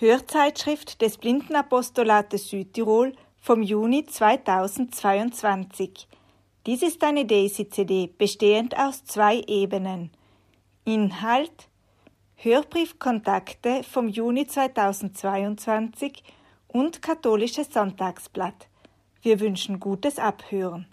Hörzeitschrift des Blindenapostolates Südtirol vom Juni 2022. Dies ist eine Daisy-CD, bestehend aus 2 Ebenen. Inhalt: Hörbriefkontakte vom Juni 2022 und Katholisches Sonntagsblatt. Wir wünschen gutes Abhören.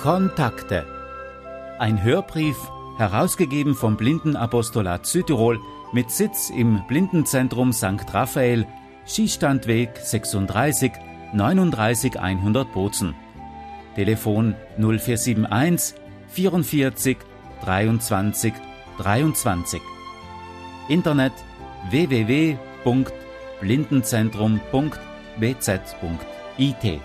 Kontakte. Ein Hörbrief, herausgegeben vom Blindenapostolat Südtirol mit Sitz im Blindenzentrum St. Raphael, Schießstandweg 36 39 100 Bozen. Telefon 0471 44 23 23. Internet www.blindenzentrum.bz.it.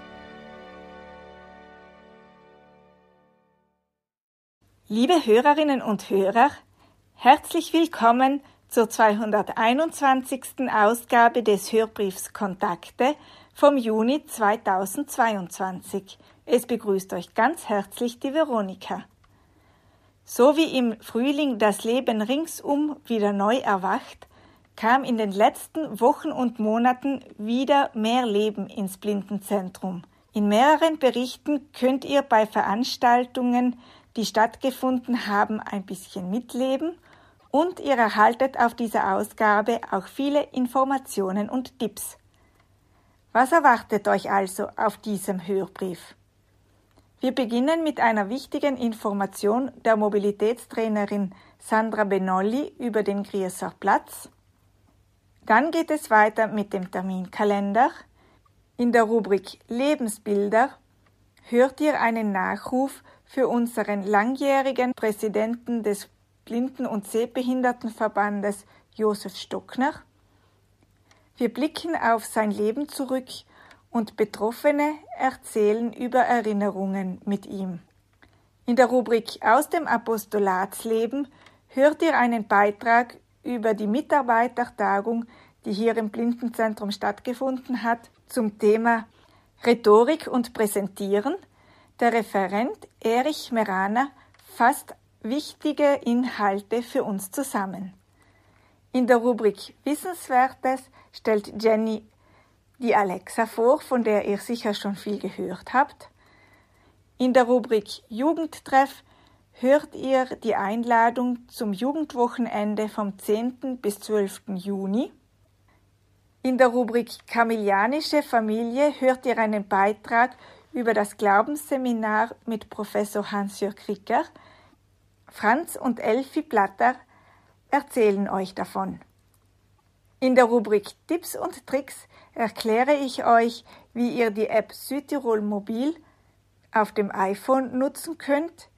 Liebe Hörerinnen und Hörer, herzlich willkommen zur 221. Ausgabe des Hörbriefs Kontakte vom Juni 2022. Es begrüßt euch ganz herzlich die Veronika. So wie im Frühling das Leben ringsum wieder neu erwacht, kam in den letzten Wochen und Monaten wieder mehr Leben ins Blindenzentrum. In mehreren Berichten könnt ihr bei Veranstaltungen, die stattgefunden haben, ein bisschen mitleben und ihr erhaltet auf dieser Ausgabe auch viele Informationen und Tipps. Was erwartet euch also auf diesem Hörbrief? Wir beginnen mit einer wichtigen Information der Mobilitätstrainerin Sandra Benolli über den Grieser Platz. Dann geht es weiter mit dem Terminkalender. In der Rubrik Lebensbilder hört ihr einen Nachruf für unseren langjährigen Präsidenten des Blinden- und Sehbehindertenverbandes, Josef Stockner. Wir blicken auf sein Leben zurück und Betroffene erzählen über Erinnerungen mit ihm. In der Rubrik Aus dem Apostolatsleben hört ihr einen Beitrag über die Mitarbeitertagung, die hier im Blindenzentrum stattgefunden hat, zum Thema Rhetorik und Präsentieren. Der Referent Erich Meraner fasst wichtige Inhalte für uns zusammen. In der Rubrik Wissenswertes stellt Jenny die Alexa vor, von der ihr sicher schon viel gehört habt. In der Rubrik Jugendtreff hört ihr die Einladung zum Jugendwochenende vom 10. bis 12. Juni. In der Rubrik Kamillianische Familie hört ihr einen Beitrag über das Glaubensseminar mit Professor Hans-Jörg Krieger. Franz und Elfie Platter erzählen euch davon. In der Rubrik Tipps und Tricks erkläre ich euch, wie ihr die App Südtirol Mobil auf dem iPhone nutzen könnt.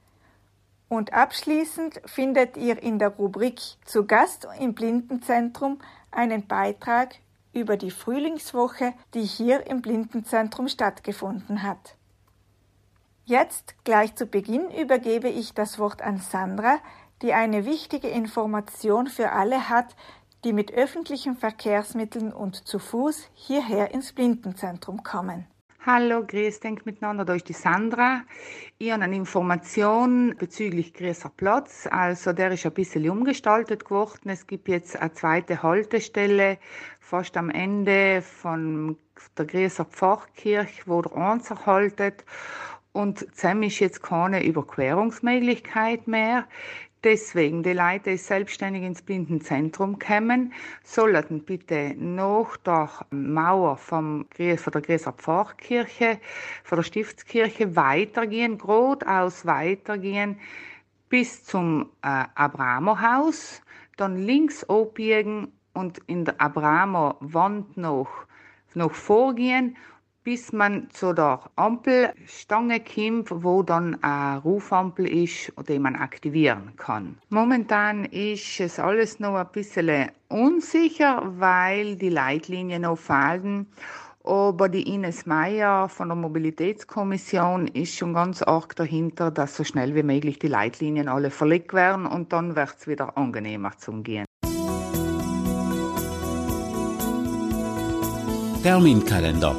Und abschließend findet ihr in der Rubrik Zu Gast im Blindenzentrum einen Beitrag über die Frühlingswoche, die hier im Blindenzentrum stattgefunden hat. Jetzt, gleich zu Beginn, übergebe ich das Wort an Sandra, die eine wichtige Information für alle hat, die mit öffentlichen Verkehrsmitteln und zu Fuß hierher ins Blindenzentrum kommen. Hallo, grüß denkt miteinander, da ist die Sandra. Ich habe eine Information bezüglich Grieser Platz. Also der ist ein bisschen umgestaltet geworden. Es gibt jetzt eine zweite Haltestelle, fast am Ende von der Grieser Pfarrkirche, wo der Einser haltet. Und zusammen ist jetzt keine Überquerungsmöglichkeit mehr. Deswegen, die Leute, die selbstständig ins Blindenzentrum kommen, sollten bitte nach der Mauer von der Grieser Pfarrkirche, von der Stiftskirche weitergehen, geradeaus weitergehen bis zum Abramohaus, dann links abbiegen und in der Abramo-Wand noch vorgehen, bis man zu der Ampelstange kommt, wo dann eine Rufampel ist, die man aktivieren kann. Momentan ist es alles noch ein bisschen unsicher, weil die Leitlinien noch fehlen. Aber die Ines Meier von der Mobilitätskommission ist schon ganz arg dahinter, dass so schnell wie möglich die Leitlinien alle verlegt werden und dann wird es wieder angenehmer zum Gehen. Terminkalender.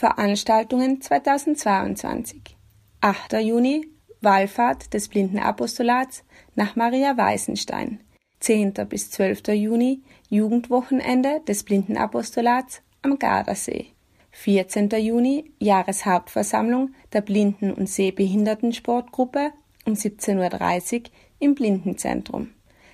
Veranstaltungen 2022. 8. Juni, Wallfahrt des Blindenapostolats nach Maria Weißenstein. 10. bis 12. Juni, Jugendwochenende des Blindenapostolats am Gardasee. 14. Juni, Jahreshauptversammlung der Blinden- und Sehbehindertensportgruppe um 17:30 Uhr im Blindenzentrum.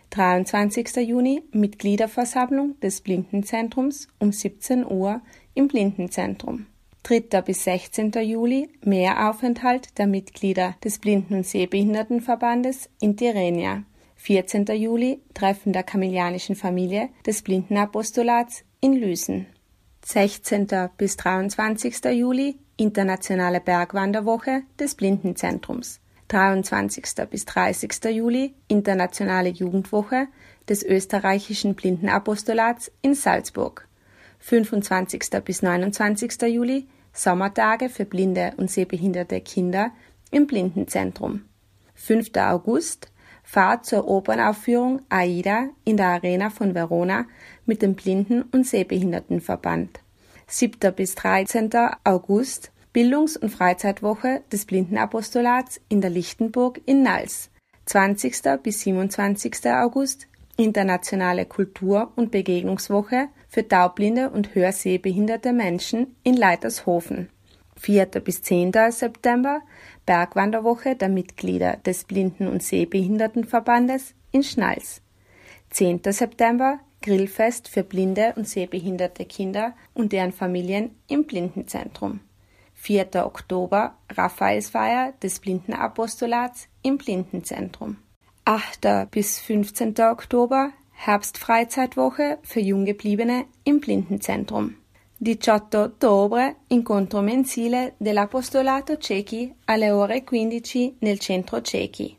23. Juni, Mitgliederversammlung des Blindenzentrums um 17 Uhr im Blindenzentrum. 3. bis 16. Juli, Mehraufenthalt der Mitglieder des Blinden- und Sehbehindertenverbandes in Tirrenia. 14. Juli, Treffen der kamillianischen Familie des Blindenapostolats in Lüsen. 16. bis 23. Juli, Internationale Bergwanderwoche des Blindenzentrums. 23. bis 30. Juli, Internationale Jugendwoche des österreichischen Blindenapostolats in Salzburg. 25. bis 29. Juli, Sommertage für blinde und sehbehinderte Kinder im Blindenzentrum. 5. August, Fahrt zur Opernaufführung AIDA in der Arena von Verona mit dem Blinden- und Sehbehindertenverband. 7. bis 13. August, Bildungs- und Freizeitwoche des Blindenapostolats in der Lichtenburg in Nals. 20. bis 27. August, Internationale Kultur- und Begegnungswoche für taubblinde und hörsehbehinderte Menschen in Leitershofen. 4. bis 10. September, Bergwanderwoche der Mitglieder des Blinden- und Sehbehindertenverbandes in Schnals. 10. September, Grillfest für blinde und sehbehinderte Kinder und deren Familien im Blindenzentrum. 4. Oktober, Raphaelsfeier des Blindenapostolats im Blindenzentrum. 8. bis 15. Oktober, Herbstfreizeitwoche für Junggebliebene im Blindenzentrum. 18 ottobre, incontro mensile dell'Apostolato Ciechi alle ore 15 nel Centro Ciechi.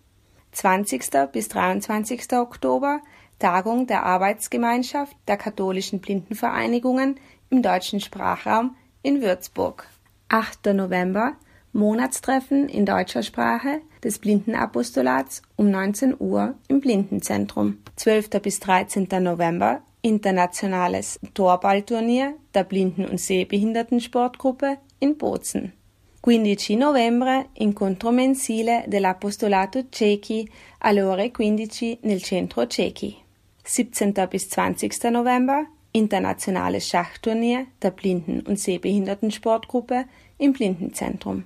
20. bis 23. Oktober, Tagung der Arbeitsgemeinschaft der katholischen Blindenvereinigungen im deutschen Sprachraum in Würzburg. 8. November, Monatstreffen in deutscher Sprache des Blindenapostolats um 19 Uhr im Blindenzentrum. 12. bis 13. November, Internationales Torballturnier der Blinden- und Sehbehindertensportgruppe in Bozen. 15 novembre, incontro mensile dell'Apostolato Ciechi alle ore 15 nel Centro Ciechi. 17. bis 20. November, Internationales Schachturnier der Blinden- und Sehbehindertensportgruppe im Blindenzentrum.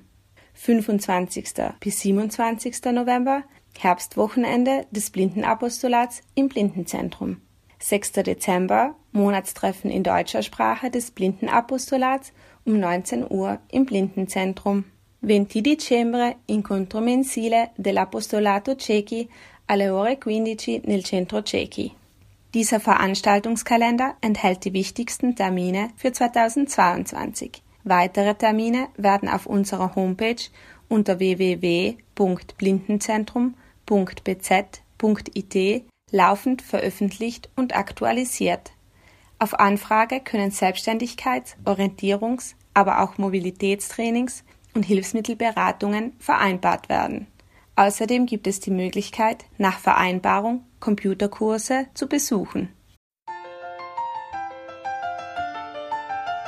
25. bis 27. November, Herbstwochenende des Blindenapostolats im Blindenzentrum. 6. Dezember, Monatstreffen in deutscher Sprache des Blindenapostolats um 19 Uhr im Blindenzentrum. 20 dicembre, incontro mensile dell'Apostolato Ciechi alle ore 15 nel Centro Ciechi. Dieser Veranstaltungskalender enthält die wichtigsten Termine für 2022. Weitere Termine werden auf unserer Homepage unter www.blindenzentrum.bz.it laufend veröffentlicht und aktualisiert. Auf Anfrage können Selbstständigkeits-, Orientierungs-, aber auch Mobilitätstrainings- und Hilfsmittelberatungen vereinbart werden. Außerdem gibt es die Möglichkeit, nach Vereinbarung Computerkurse zu besuchen.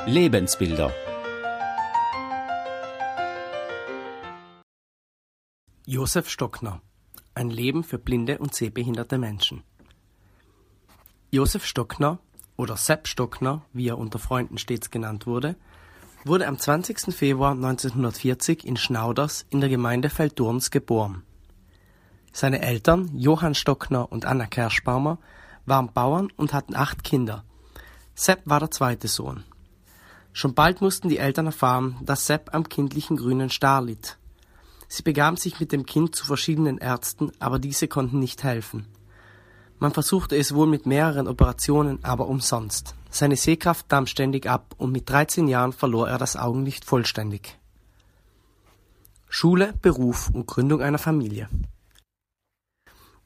Lebensbilder. Josef Stockner. Ein Leben für blinde und sehbehinderte Menschen. Josef Stockner oder Sepp Stockner, wie er unter Freunden stets genannt wurde, wurde am 20. Februar 1940 in Schnauders in der Gemeinde Feldurns geboren. Seine Eltern, Johann Stockner und Anna Kerschbaumer, waren Bauern und hatten 8 Kinder. Sepp war der zweite Sohn. Schon bald mussten die Eltern erfahren, dass Sepp am kindlichen grünen Star litt. Sie begaben sich mit dem Kind zu verschiedenen Ärzten, aber diese konnten nicht helfen. Man versuchte es wohl mit mehreren Operationen, aber umsonst. Seine Sehkraft nahm ständig ab und mit 13 Jahren verlor er das Augenlicht vollständig. Schule, Beruf und Gründung einer Familie.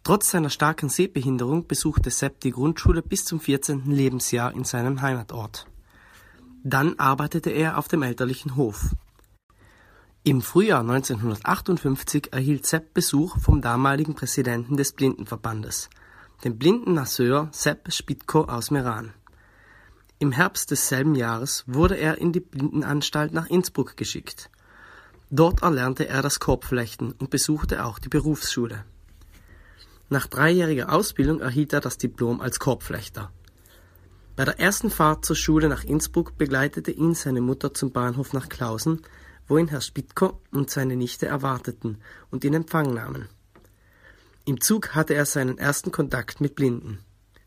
Trotz seiner starken Sehbehinderung besuchte Sepp die Grundschule bis zum 14. Lebensjahr in seinem Heimatort. Dann arbeitete er auf dem elterlichen Hof. Im Frühjahr 1958 erhielt Sepp Besuch vom damaligen Präsidenten des Blindenverbandes, dem blinden Masseur Sepp Spitko aus Meran. Im Herbst desselben Jahres wurde er in die Blindenanstalt nach Innsbruck geschickt. Dort erlernte er das Korbflechten und besuchte auch die Berufsschule. Nach dreijähriger Ausbildung erhielt er das Diplom als Korbflechter. Bei der ersten Fahrt zur Schule nach Innsbruck begleitete ihn seine Mutter zum Bahnhof nach Klausen, wo ihn Herr Spitko und seine Nichte erwarteten und in Empfang nahmen. Im Zug hatte er seinen ersten Kontakt mit Blinden.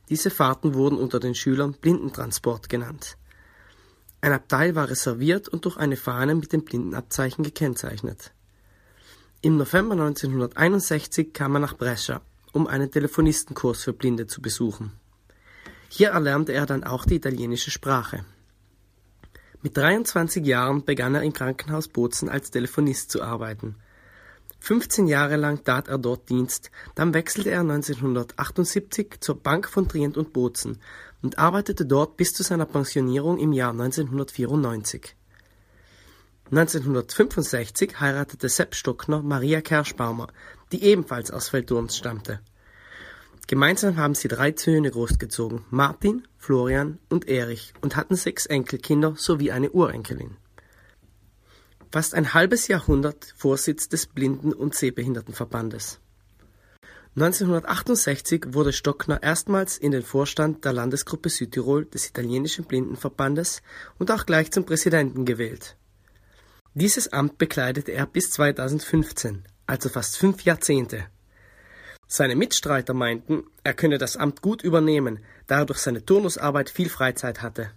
Diese Fahrten wurden unter den Schülern Blindentransport genannt. Ein Abteil war reserviert und durch eine Fahne mit dem Blindenabzeichen gekennzeichnet. Im November 1961 kam er nach Brescia, um einen Telefonistenkurs für Blinde zu besuchen. Hier erlernte er dann auch die italienische Sprache. Mit 23 Jahren begann er im Krankenhaus Bozen als Telefonist zu arbeiten. 15 Jahre lang tat er dort Dienst, dann wechselte er 1978 zur Bank von Trient und Bozen und arbeitete dort bis zu seiner Pensionierung im Jahr 1994. 1965 heiratete Sepp Stockner Maria Kerschbaumer, die ebenfalls aus Feldurns stammte. Gemeinsam haben sie 3 Söhne großgezogen, Martin, Florian und Erich, und hatten 6 Enkelkinder sowie eine Urenkelin. Fast ein halbes Jahrhundert Vorsitz des Blinden- und Sehbehindertenverbandes. 1968 wurde Stockner erstmals in den Vorstand der Landesgruppe Südtirol des italienischen Blindenverbandes und auch gleich zum Präsidenten gewählt. Dieses Amt bekleidete er bis 2015, also fast 5 Jahrzehnte. Seine Mitstreiter meinten, er könne das Amt gut übernehmen, da er durch seine Turnusarbeit viel Freizeit hatte.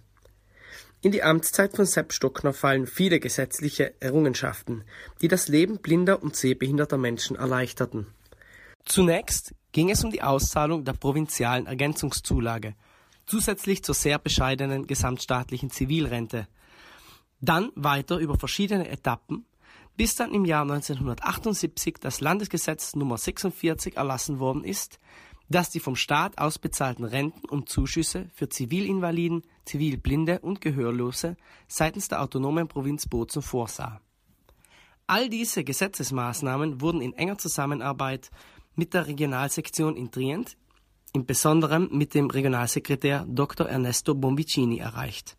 In die Amtszeit von Sepp Stockner fallen viele gesetzliche Errungenschaften, die das Leben blinder und sehbehinderter Menschen erleichterten. Zunächst ging es um die Auszahlung der provinzialen Ergänzungszulage, zusätzlich zur sehr bescheidenen gesamtstaatlichen Zivilrente. Dann weiter über verschiedene Etappen, bis dann im Jahr 1978 das Landesgesetz Nummer 46 erlassen worden ist, dass die vom Staat ausbezahlten Renten und Zuschüsse für Zivilinvaliden, Zivilblinde und Gehörlose seitens der autonomen Provinz Bozen vorsah. All diese Gesetzesmaßnahmen wurden in enger Zusammenarbeit mit der Regionalsektion in Trient, im Besonderen mit dem Regionalsekretär Dr. Ernesto Bombicini, erreicht.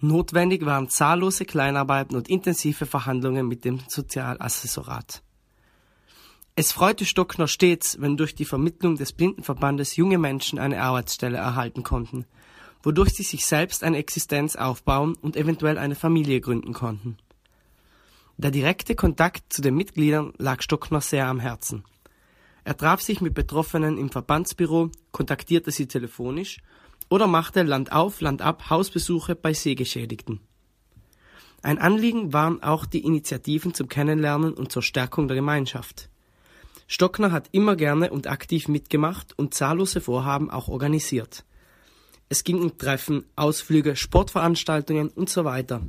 Notwendig waren zahllose Kleinarbeiten und intensive Verhandlungen mit dem Sozialassessorat. Es freute Stockner stets, wenn durch die Vermittlung des Blindenverbandes junge Menschen eine Arbeitsstelle erhalten konnten, wodurch sie sich selbst eine Existenz aufbauen und eventuell eine Familie gründen konnten. Der direkte Kontakt zu den Mitgliedern lag Stockner sehr am Herzen. Er traf sich mit Betroffenen im Verbandsbüro, kontaktierte sie telefonisch oder machte landauf, landab Hausbesuche bei Sehgeschädigten. Ein Anliegen waren auch die Initiativen zum Kennenlernen und zur Stärkung der Gemeinschaft. Stockner hat immer gerne und aktiv mitgemacht und zahllose Vorhaben auch organisiert. Es ging um Treffen, Ausflüge, Sportveranstaltungen und so weiter.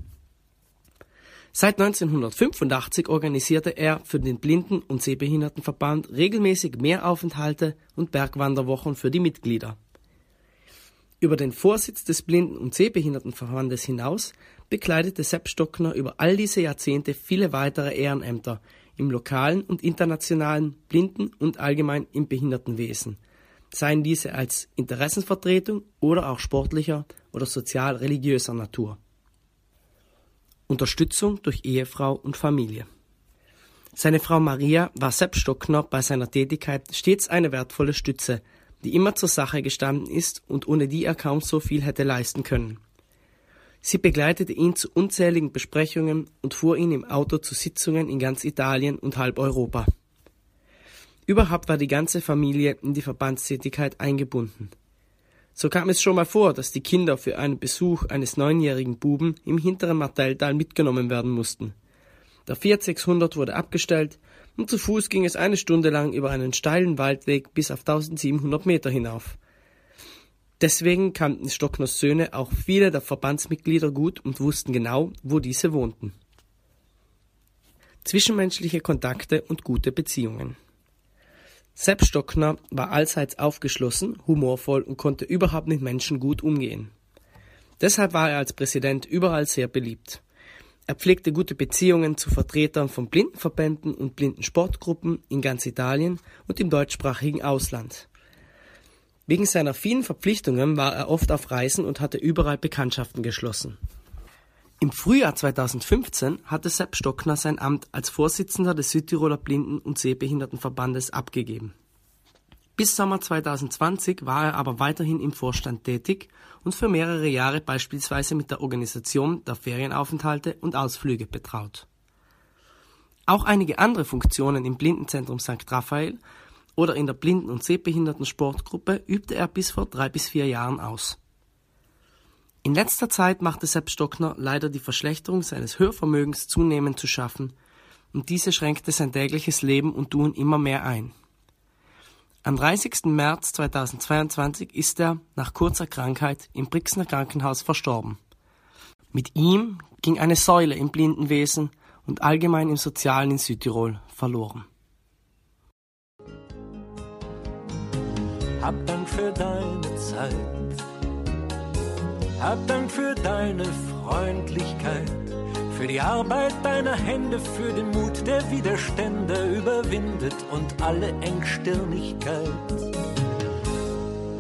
Seit 1985 organisierte er für den Blinden- und Sehbehindertenverband regelmäßig Meeraufenthalte und Bergwanderwochen für die Mitglieder. Über den Vorsitz des Blinden- und Sehbehindertenverbandes hinaus bekleidete Sepp Stockner über all diese Jahrzehnte viele weitere Ehrenämter im lokalen und internationalen Blinden- und allgemein im Behindertenwesen, seien diese als Interessenvertretung oder auch sportlicher oder sozial-religiöser Natur. Unterstützung durch Ehefrau und Familie. Seine Frau Maria war Sepp Stockner bei seiner Tätigkeit stets eine wertvolle Stütze, die immer zur Sache gestanden ist und ohne die er kaum so viel hätte leisten können. Sie begleitete ihn zu unzähligen Besprechungen und fuhr ihn im Auto zu Sitzungen in ganz Italien und halb Europa. Überhaupt war die ganze Familie in die Verbandstätigkeit eingebunden. So kam es schon mal vor, dass die Kinder für einen Besuch eines 9-jährigen Buben im hinteren Martelltal mitgenommen werden mussten. Der Fiat 600 wurde abgestellt und zu Fuß ging es eine Stunde lang über einen steilen Waldweg bis auf 1700 Meter hinauf. Deswegen kannten Stockners Söhne auch viele der Verbandsmitglieder gut und wussten genau, wo diese wohnten. Zwischenmenschliche Kontakte und gute Beziehungen. Sepp Stockner war allseits aufgeschlossen, humorvoll und konnte überhaupt mit Menschen gut umgehen. Deshalb war er als Präsident überall sehr beliebt. Er pflegte gute Beziehungen zu Vertretern von Blindenverbänden und Blindensportgruppen in ganz Italien und im deutschsprachigen Ausland. Wegen seiner vielen Verpflichtungen war er oft auf Reisen und hatte überall Bekanntschaften geschlossen. Im Frühjahr 2015 hatte Sepp Stockner sein Amt als Vorsitzender des Südtiroler Blinden- und Sehbehindertenverbandes abgegeben. Bis Sommer 2020 war er aber weiterhin im Vorstand tätig und für mehrere Jahre beispielsweise mit der Organisation der Ferienaufenthalte und Ausflüge betraut. Auch einige andere Funktionen im Blindenzentrum St. Raphael oder in der Blinden- und Sehbehinderten-Sportgruppe übte er bis vor 3 bis 4 Jahren aus. In letzter Zeit machte Sepp Stockner leider die Verschlechterung seines Hörvermögens zunehmend zu schaffen und diese schränkte sein tägliches Leben und Tun immer mehr ein. Am 30. März 2022 ist er nach kurzer Krankheit im Brixner Krankenhaus verstorben. Mit ihm ging eine Säule im Blindenwesen und allgemein im Sozialen in Südtirol verloren. Hab Dank für deine Zeit, hab Dank für deine Freundlichkeit, für die Arbeit deiner Hände, für den Mut, der Widerstände überwindet und alle Engstirnigkeit.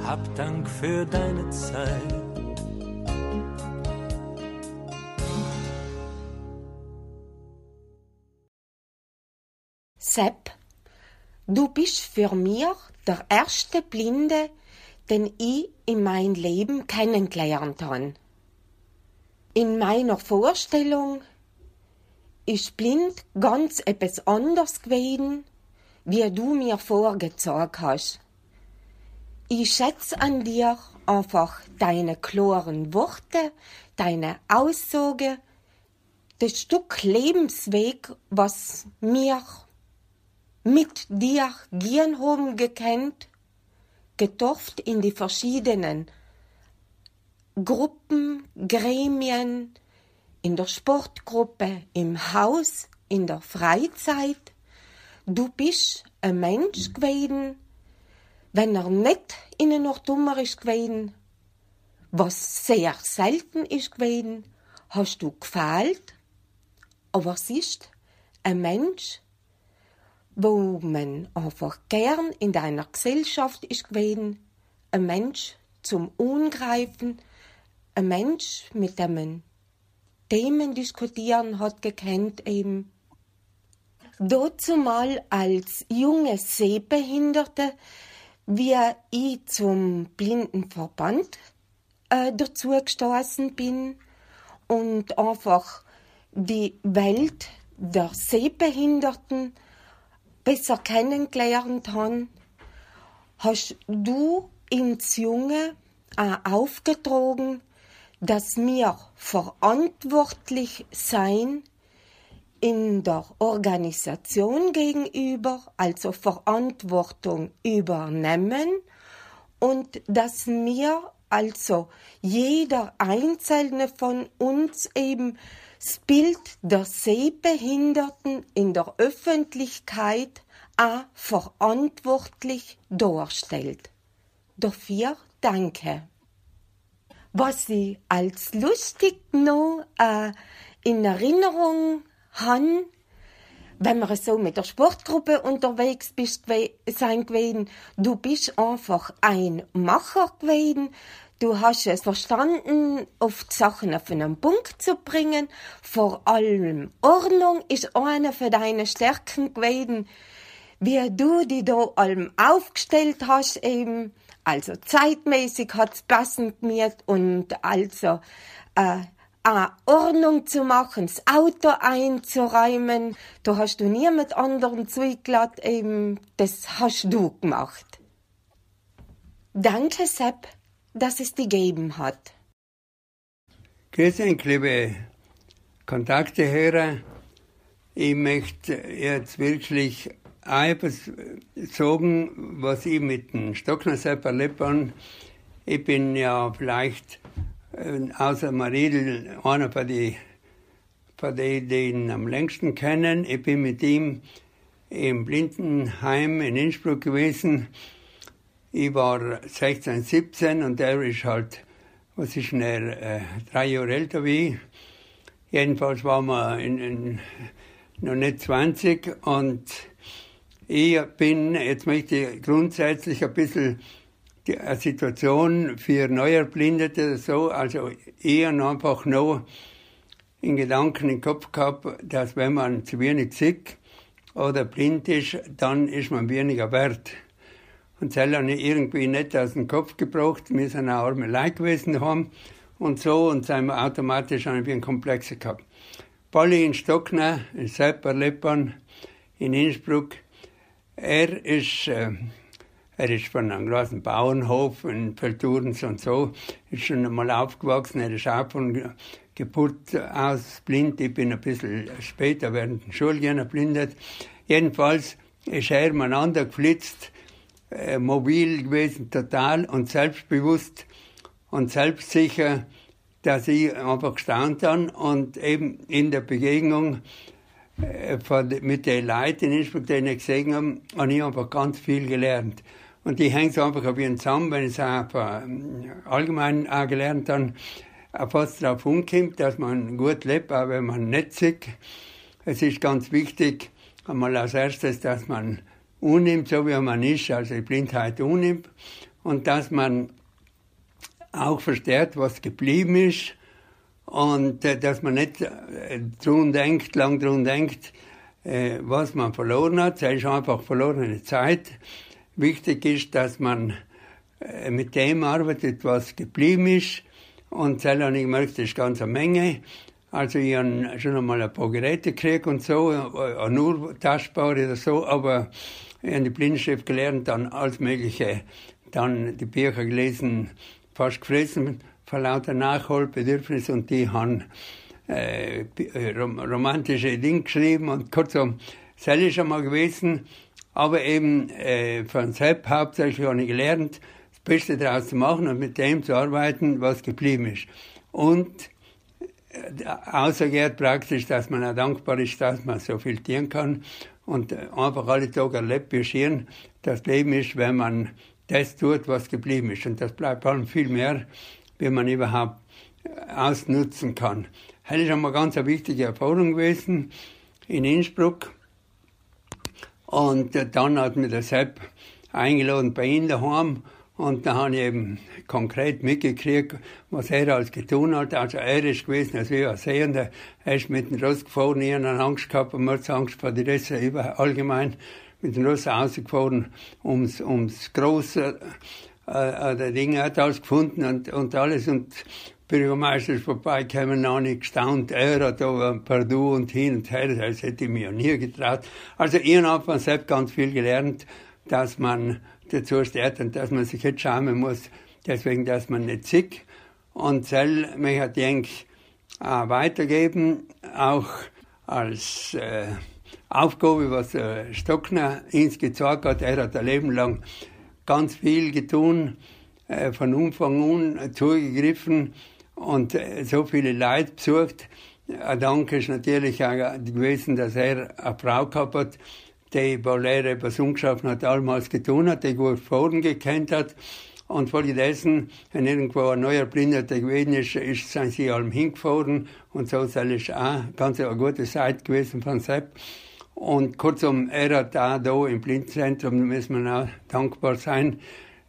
Hab Dank für deine Zeit. Sepp, du bist für mich der erste Blinde, den ich in meinem Leben kennengelernt habe. In meiner Vorstellung ist blind ganz etwas anders gewesen, wie du mir vorgezogen hast. Ich schätze an dir einfach deine klaren Worte, deine Aussage, das Stück Lebensweg, was mir mit dir gehen haben gekannt, getorft in die verschiedenen Gruppen, Gremien, in der Sportgruppe, im Haus, in der Freizeit. Du bist ein Mensch gewesen, wenn er nicht in den Norddummer ist gewesen, was sehr selten ist gewesen, hast du gefällt. Aber es ist ein Mensch, wo man einfach gern in deiner Gesellschaft ist gewesen, ein Mensch zum Angreifen, ein Mensch, mit dem man Themen diskutieren hat gekannt eben. Dazu mal als junge Sehbehinderte, wie ich zum Blindenverband dazugestoßen bin und einfach die Welt der Sehbehinderten besser kennengelernt habe, hast du ins Junge auch aufgetragen, dass wir verantwortlich sein in der Organisation gegenüber, also Verantwortung übernehmen und dass wir also jeder einzelne von uns eben das Bild der Sehbehinderten in der Öffentlichkeit auch verantwortlich darstellt. Dafür danke. Was ich als lustig noch in Erinnerung habe, wenn wir so mit der Sportgruppe unterwegs sein gewesen, du bist einfach ein Macher gewesen. Du hast es verstanden, oft Sachen auf einen Punkt zu bringen. Vor allem Ordnung ist eine von deinen Stärken gewesen. Wie du dich da allem aufgestellt hast eben. Also zeitmäßig hat es passend gemacht und also eine Ordnung zu machen, das Auto einzuräumen. Da hast du niemand anderen zugelassen, eben das hast du gemacht. Danke, Sepp, dass es dich gegeben hat. Grüß euch, liebe Kontaktehörer. Ich möchte jetzt wirklich auch etwas sagen, was ich mit dem Stockner selber erlebt habe. Ich bin ja vielleicht außer Maridel einer von denen, die ihn am längsten kennen. Ich bin mit ihm im Blindenheim in Innsbruck gewesen. Ich war 16, 17 und er ist halt, was ist denn er, 3 Jahre älter wie ich. Jedenfalls waren wir noch nicht 20 und ich bin, jetzt möchte ich grundsätzlich ein bisschen die Situation für Neuerblindete so, also ich habe einfach noch in Gedanken im Kopf gehabt, dass wenn man zu wenig sieht oder blind ist, dann ist man weniger wert. Und das habe ich irgendwie nicht aus dem Kopf gebracht. Wir sind auch arme Leute gewesen haben und so, und sind wir automatisch ein bisschen komplexer gehabt. Balli in Stockner, in Sepperleppern, in Innsbruck, er ist von einem großen Bauernhof in Feldurns und so, ist schon einmal aufgewachsen, er ist auch von Geburt aus blind, ich bin ein bisschen später während der Schule erblindet. Jedenfalls ist er miteinander geflitzt, mobil gewesen total und selbstbewusst und selbstsicher, dass ich einfach gestaunt habe und eben in der Begegnung mit den Leuten in Innsbruck, die ich gesehen habe, habe ich einfach ganz viel gelernt. Und ich hänge es einfach ein bisschen zusammen, wenn ich es auch allgemein auch gelernt habe, fast darauf umkommt, dass man gut lebt, auch wenn man nicht sieht. Es ist ganz wichtig, einmal als erstes, dass man unnimmt, so wie man ist, also die Blindheit unnimmt, und dass man auch versteht, was geblieben ist, und dass man nicht lang daran denkt, was man verloren hat. Das ist einfach verlorene Zeit. Wichtig ist, dass man mit dem arbeitet, was geblieben ist. Und das habe ich gemerkt, das ist ganz eine Menge. Also ich habe schon einmal ein paar Geräte gekriegt und so, nur Taschenbare oder so, aber ich habe die Blindenschrift gelernt, dann alles Mögliche, dann die Bücher gelesen, fast gefressen vor lauter Nachholbedürfnis, und die haben romantische Dinge geschrieben und kurzum, das ist schon mal gewesen, aber eben von Sepp hauptsächlich habe ich gelernt, das Beste daraus zu machen und mit dem zu arbeiten, was geblieben ist. Und außergehend praktisch, dass man auch dankbar ist, dass man so viel tun kann und einfach alle Tage erlebt, wie schön das Leben ist, wenn man das tut, was geblieben ist. Und das bleibt allem viel mehr, wie man überhaupt ausnutzen kann. Das ist einmal ganz eine wichtige Erfahrung gewesen in Innsbruck. Und dann hat mich der Sepp eingeladen bei ihm daheim. Und da habe ich eben konkret mitgekriegt, was er alles getan hat. Also er ist gewesen, als wir Sehender. Er ist mit dem Ross gefahren, ich habe Angst gehabt, und Angst vor den Rösser allgemein. Mit dem Ross rausgefahren, ums Große der Dinge, hat alles gefunden und alles. Und der Bürgermeister ist vorbeigekommen, auch nicht gestaunt. Er hat da ein paar Du und hin und her, das hätte ich mir nie getraut. Also ich habe von selbst ganz viel gelernt, dass man dazu steht und dass man sich jetzt schämen muss, deswegen, dass man nicht sieht. Und soll mich hat ich auch weitergeben, auch als Aufgabe, was Stockner uns gezeigt hat. Er hat ein Leben lang ganz viel getan, von Anfang an zugegriffen und so viele Leute besucht. Ein Dank ist natürlich auch gewesen, dass er eine Frau gehabt hat, die bei Lehre etwas umgeschaffen hat, allmals getan hat, die gut Foren gekannt hat. Und folgedessen, wenn irgendwo ein neuer Blindeter gewesen ist, sind sie allem hingefahren. Und so ist es auch ganz eine gute Zeit gewesen von Sepp. Und kurzum, er hat auch hier im Blindenzentrum, da müssen wir auch dankbar sein.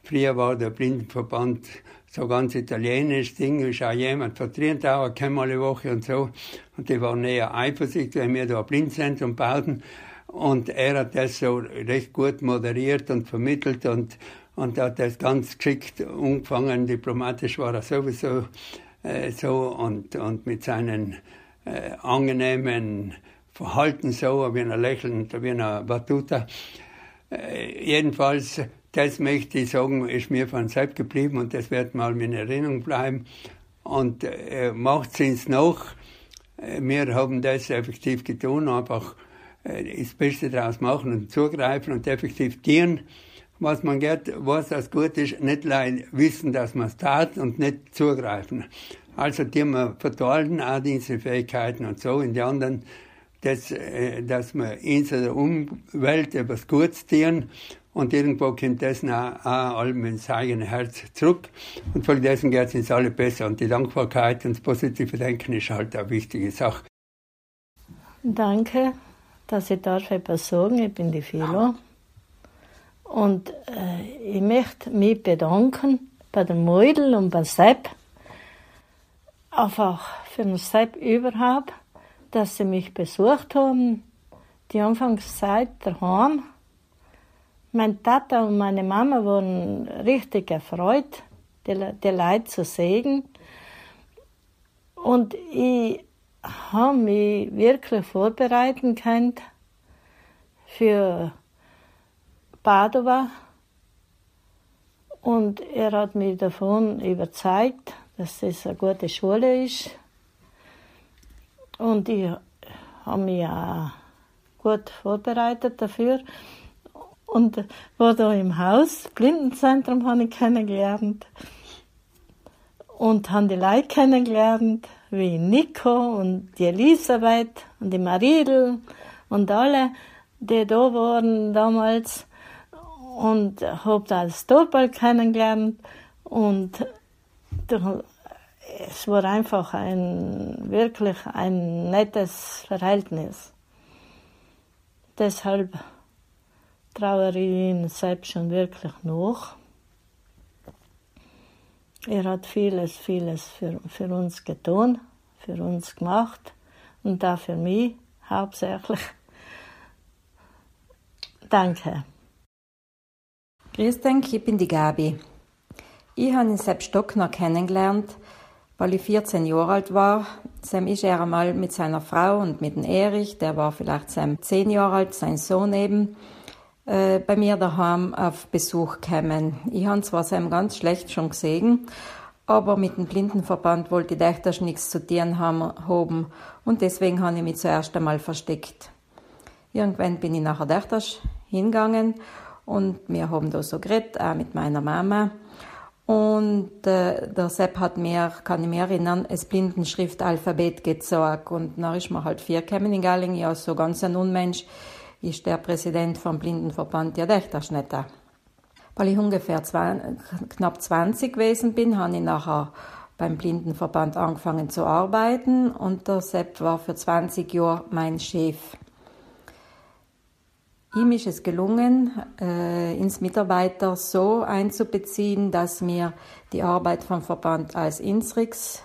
Früher war der Blindenverband so ganz italienisch, Ding ist auch jemand von Trientau, kam alle Woche und so. Und die waren eher eifersüchtig, wenn wir da ein Blindenzentrum bauten. Und er hat das so recht gut moderiert und vermittelt und hat das ganz geschickt angefangen. Diplomatisch war er sowieso so und mit seinen angenehmen Verhalten so, wie ein Lächeln, wie eine Battuta. Jedenfalls, das möchte ich sagen, ist mir von selbst geblieben und das wird mal in Erinnerung bleiben. Und macht es noch. Wir haben das effektiv getan, einfach das Beste daraus machen und zugreifen und effektiv tun, was man geht, was das gut ist, nicht allein wissen, dass man es tat und nicht zugreifen. Also die wir verteilen auch diese Fähigkeiten und so in die anderen, dass wir in der Umwelt etwas Gutes tun und irgendwo kommt das auch allem ins eigene Herz zurück und folgedessen geht es uns alle besser und die Dankbarkeit und das positive Denken ist halt eine wichtige Sache. Danke, dass ich etwas sagen darf. Ich bin die Filo. Und ich möchte mich bedanken bei der Maridel und bei Sepp, einfach für den Sepp überhaupt, dass sie mich besucht haben, die Anfangszeit daheim. Mein Tata und meine Mama waren richtig erfreut, die Leute zu sehen. Und ich habe mich wirklich vorbereiten können für Padova. Und er hat mich davon überzeugt, dass das eine gute Schule ist. Und ich habe mich auch gut vorbereitet dafür. Und war da im Haus, Blindenzentrum, habe ich kennengelernt. Und habe die Leute kennengelernt, wie Nico und die Elisabeth und die Maridel und alle, die da waren damals. Und habe da als Torball kennengelernt. Und es war einfach wirklich ein nettes Verhältnis. Deshalb traue ich ihn selbst schon wirklich nach. Er hat vieles für uns getan, für uns gemacht und auch für mich hauptsächlich. Danke. Grüß dich, ich bin die Gabi. Ich habe den Sepp Stockner kennengelernt, weil ich 14 Jahre alt war. Sam ist er einmal mit seiner Frau und mit dem Erich, der war vielleicht Sam 10 Jahre alt, sein Sohn eben, bei mir daheim auf Besuch gekommen. Ich habe zwar Sam ganz schlecht schon gesehen, aber mit dem Blindenverband wollte ich echt nichts zu tun haben und deswegen habe ich mich zuerst einmal versteckt. Irgendwann bin ich nachher echt hingegangen und wir haben da so geredet, auch mit meiner Mama. Und der Sepp hat mir, kann ich mich erinnern, das Blindenschriftalphabet gezeigt. Und dann ist mir halt 4 gekommen in Galling, ja, so ganz ein Unmensch ist der Präsident vom Blindenverband, ja, der ist nicht da. Weil ich ungefähr knapp 20 gewesen bin, habe ich nachher beim Blindenverband angefangen zu arbeiten und der Sepp war für 20 Jahre mein Chef. Ihm ist es gelungen, ins Mitarbeiter so einzubeziehen, dass wir die Arbeit vom Verband als Instrix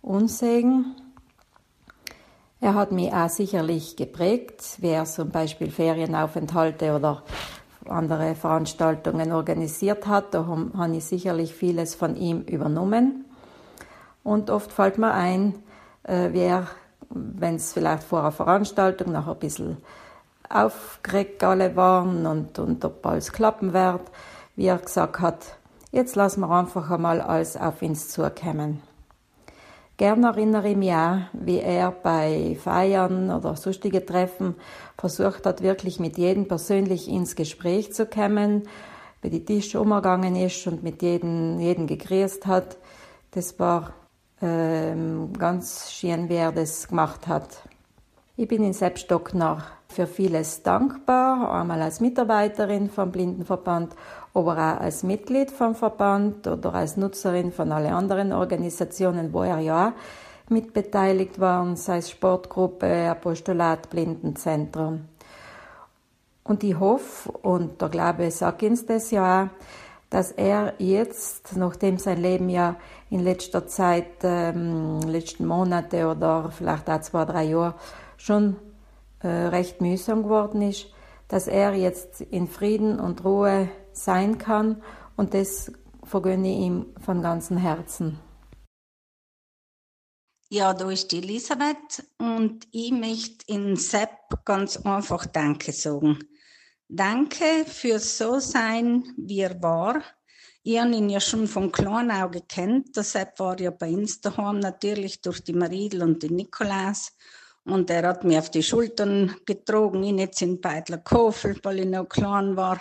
unsägen. Er hat mich auch sicherlich geprägt, wie er zum Beispiel Ferienaufenthalte oder andere Veranstaltungen organisiert hat. Da habe ich sicherlich vieles von ihm übernommen. Und oft fällt mir ein, wie er, wenn es vielleicht vor einer Veranstaltung noch ein bisschen aufgeregt alle waren und ob alles klappen wird, wie er gesagt hat, jetzt lassen wir einfach einmal alles auf uns zukommen. Gerne erinnere ich mich auch, wie er bei Feiern oder sonstigen Treffen versucht hat, wirklich mit jedem persönlich ins Gespräch zu kommen, bei die Tische umgegangen ist und mit jedem gegrüßt hat. Das war ganz schön, wie er das gemacht hat. Ich bin in Sepp Stockner für vieles dankbar, einmal als Mitarbeiterin vom Blindenverband, aber auch als Mitglied vom Verband oder als Nutzerin von allen anderen Organisationen, wo er ja auch mitbeteiligt war, sei es Sportgruppe, Apostolat, Blindenzentrum. Und ich hoffe, und da glaube ich, sage uns das ja auch, dass er jetzt, nachdem sein Leben ja in letzter Zeit, letzten Monate oder vielleicht auch 2-3 Jahre schon recht mühsam geworden ist, dass er jetzt in Frieden und Ruhe sein kann und das vergönne ich ihm von ganzem Herzen. Ja, da ist die Elisabeth und ich möchte in Sepp ganz einfach Danke sagen. Danke für so sein, wie er war. Ich habe ihn ja schon von klein auf gekannt, deshalb war er ja bei uns daheim, natürlich durch die Maridel und den Nikolaus. Und er hat mich auf die Schultern getragen, ich jetzt in Beidlerkofel, weil ich noch klein war.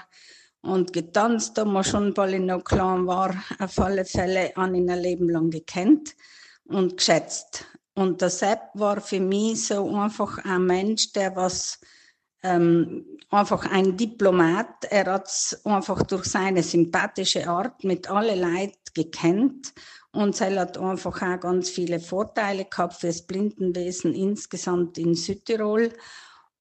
Und getanzt haben wir schon, weil ich noch klein war. Auf alle Fälle habe ich ihn ein Leben lang gekannt und geschätzt. Und der Sepp war für mich so einfach ein Mensch, der was, einfach ein Diplomat. Er hat es einfach durch seine sympathische Art mit allen Leuten gekannt. Und er hat einfach auch ganz viele Vorteile gehabt fürs Blindenwesen insgesamt in Südtirol.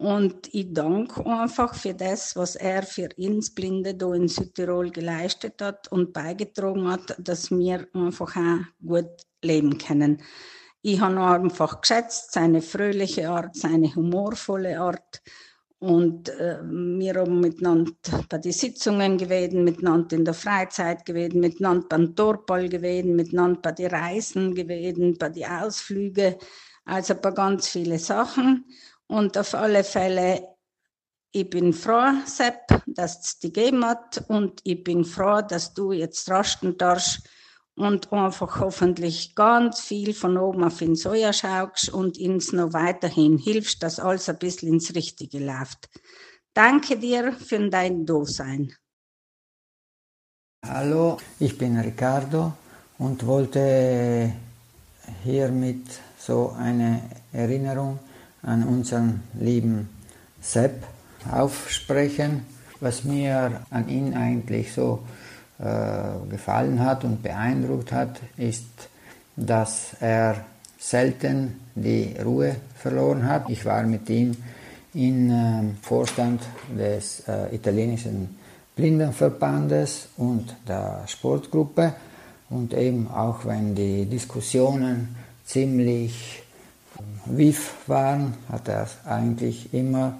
Und ich danke einfach für das, was er für uns Blinde da in Südtirol geleistet hat und beigetragen hat, dass wir einfach auch gut leben können. Ich habe einfach geschätzt, seine fröhliche Art, seine humorvolle Art. Und wir haben miteinander bei den Sitzungen gewesen, miteinander in der Freizeit gewesen, miteinander beim Torball gewesen, miteinander bei den Reisen gewesen, bei den Ausflügen, also bei ganz vielen Sachen. Und auf alle Fälle, ich bin froh, Sepp, dass es dich gegeben hat und ich bin froh, dass du jetzt rasten darfst und einfach hoffentlich ganz viel von oben auf den Soja schaust und uns noch weiterhin hilfst, dass alles ein bisschen ins Richtige läuft. Danke dir für dein Dasein. Hallo, ich bin Ricardo und wollte hiermit so eine Erinnerung an unseren lieben Sepp aufsprechen, was mir an ihn eigentlich so gefallen hat und beeindruckt hat, ist, dass er selten die Ruhe verloren hat. Ich war mit ihm im Vorstand des italienischen Blindenverbandes und der Sportgruppe und eben auch wenn die Diskussionen ziemlich wiff waren, hat er eigentlich immer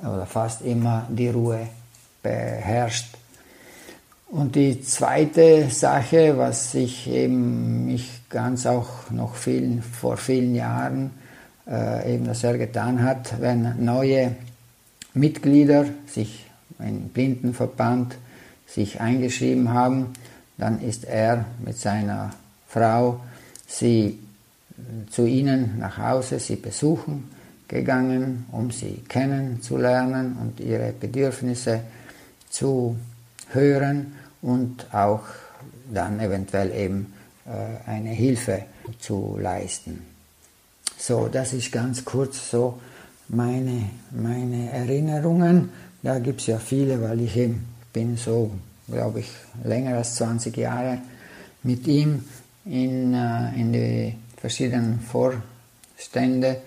oder fast immer die Ruhe beherrscht. Und die zweite Sache, was ich eben mich ganz auch noch vor vielen Jahren eben das er getan hat, wenn neue Mitglieder sich im Blindenverband sich eingeschrieben haben, dann ist er mit seiner Frau zu ihnen nach Hause, sie besuchen gegangen, um sie kennenzulernen und ihre Bedürfnisse zu hören und auch dann eventuell eben eine Hilfe zu leisten. So, das ist ganz kurz so meine Erinnerungen. Da gibt es ja viele, weil ich eben bin so, glaube ich, länger als 20 Jahre mit ihm in die verschiedenen Vorstände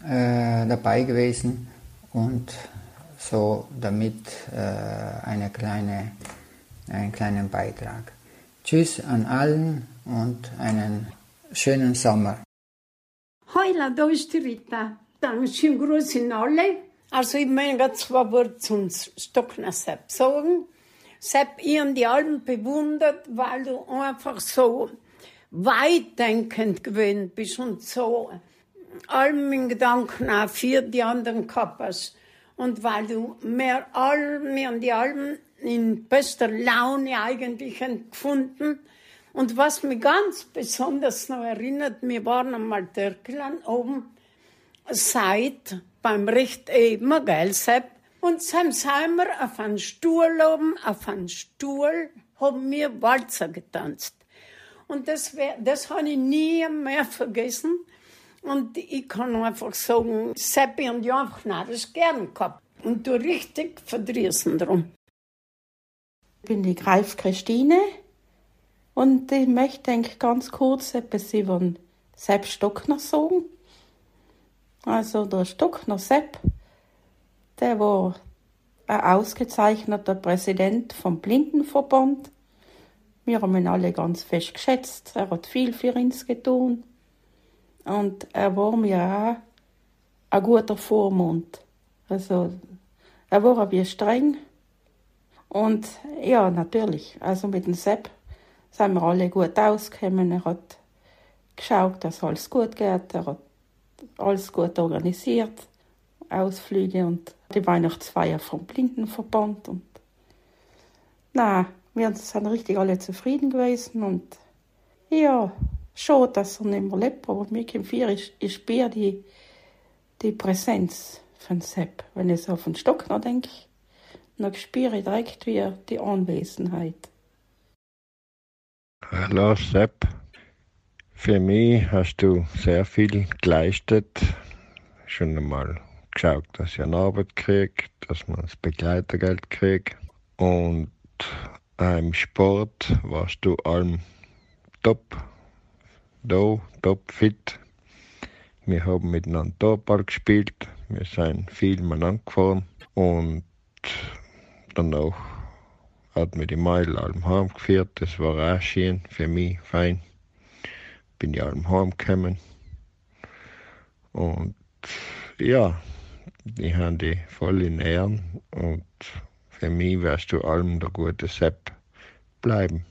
dabei gewesen und so damit einen kleinen Beitrag. Tschüss an allen und einen schönen Sommer. Hola, da ist die Rita. Dann schönen Gruß in alle. Also ich möchte zwei Worte zum Stockner Sepp sagen. Sepp, ich habe die allen bewundert, weil du einfach so weitdenkend gewesen bist und so allem in Gedanken auch für die anderen Körpers. Und weil du mir und die allem in bester Laune eigentlich gefunden. Und was mich ganz besonders noch erinnert, wir waren einmal Türklan oben, seit beim Recht immer, gell, Sepp? Und dann sind wir auf einen Stuhl, haben wir Walzer getanzt. Und das habe ich nie mehr vergessen. Und ich kann einfach sagen, Seppi und Johann haben das gern gehabt. Und du richtig verdrießen drum. Ich bin die Greif Christine und ich möchte ganz kurz etwas über den Sepp Stockner sagen. Also der Stockner Sepp, der war ein ausgezeichneter Präsident vom Blindenverband. Wir haben ihn alle ganz fest geschätzt. Er hat viel für uns getan. Und er war mir auch ein guter Vormund. Also, er war ein bisschen streng. Und ja, natürlich, also mit dem Sepp sind wir alle gut ausgekommen. Er hat geschaut, dass alles gut geht. Er hat alles gut organisiert. Ausflüge und die Weihnachtsfeier vom Blindenverband. Und nein, wir sind richtig alle zufrieden gewesen und ja, schon, dass er nicht mehr lebt, aber mir kommt vor, ich spüre die Präsenz von Sepp. Wenn ich so auf den Stockner denke, dann spüre ich direkt wieder die Anwesenheit. Hallo Sepp, für mich hast du sehr viel geleistet. Schon einmal geschaut, dass ich eine Arbeit kriege, dass man das Begleitergeld kriegt und im Sport warst du allem top fit. Wir haben miteinander Torball gespielt, wir sind viel miteinander gefahren und danach hat mir die Meidl allem heimgeführt. Das war auch schön für mich, fein. Bin ich allem heimgekommen. Und ja, ich habe die voll in Ehren und für mich wirst du allem der gute Sepp bleiben.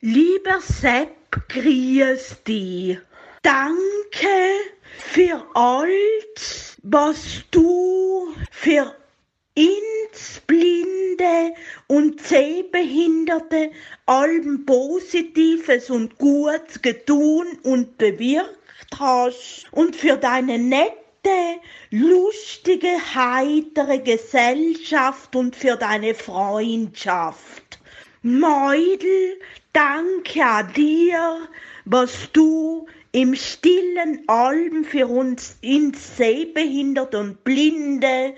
Lieber Sepp, grüß dich. Danke für alles, was du für ins Blinde und Sehbehinderte allem Positives und Gutes getun und bewirkt hast und für deine nette, lustige, heitere Gesellschaft und für deine Freundschaft. Meidl, danke an dir, was du im stillen Alben für uns ins Sehbehinderte und Blinde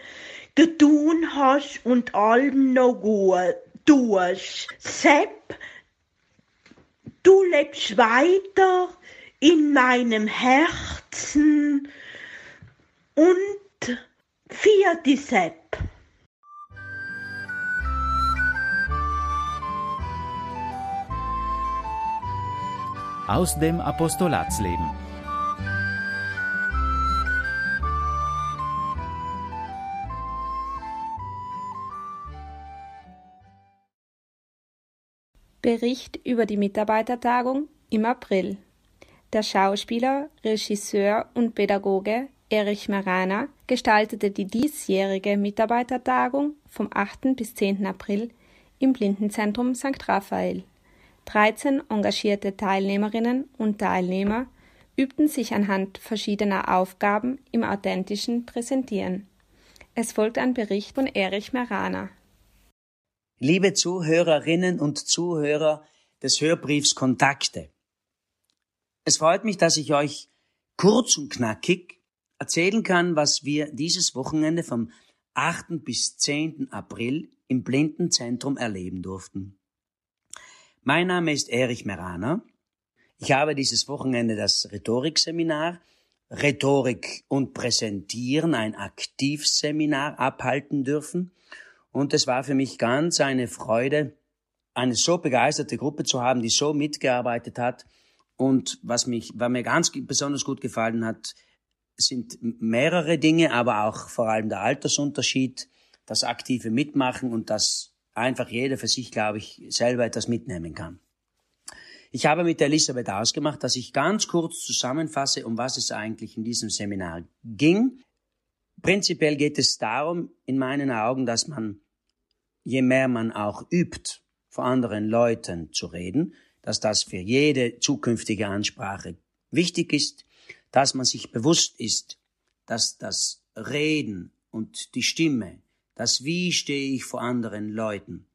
getun hast und allem noch gut tust. Sepp, du lebst weiter in meinem Herzen und vierte Sepp. Aus dem Apostolatsleben. Bericht über die Mitarbeitertagung im April. Der Schauspieler, Regisseur und Pädagoge Erich Meraner gestaltete die diesjährige Mitarbeitertagung vom 8. bis 10. April im Blindenzentrum St. Raphael. 13 engagierte Teilnehmerinnen und Teilnehmer übten sich anhand verschiedener Aufgaben im authentischen Präsentieren. Es folgt ein Bericht von Erich Meraner. Liebe Zuhörerinnen und Zuhörer des Hörbriefs Kontakte. Es freut mich, dass ich euch kurz und knackig erzählen kann, was wir dieses Wochenende vom 8. bis 10. April im Blindenzentrum erleben durften. Mein Name ist Erich Meraner. Ich habe dieses Wochenende das Rhetorikseminar Rhetorik und Präsentieren, ein Aktivseminar, abhalten dürfen. Und es war für mich ganz eine Freude, eine so begeisterte Gruppe zu haben, die so mitgearbeitet hat. Und was mir ganz besonders gut gefallen hat, sind mehrere Dinge, aber auch vor allem der Altersunterschied, das aktive Mitmachen und dass einfach jeder für sich, glaube ich, selber etwas mitnehmen kann. Ich habe mit Elisabeth ausgemacht, dass ich ganz kurz zusammenfasse, um was es eigentlich in diesem Seminar ging. Prinzipiell geht es darum, in meinen Augen, dass man, je mehr man auch übt, vor anderen Leuten zu reden, dass das für jede zukünftige Ansprache wichtig ist, dass man sich bewusst ist, dass das Reden und die Stimme, das wie stehe ich vor anderen Leuten,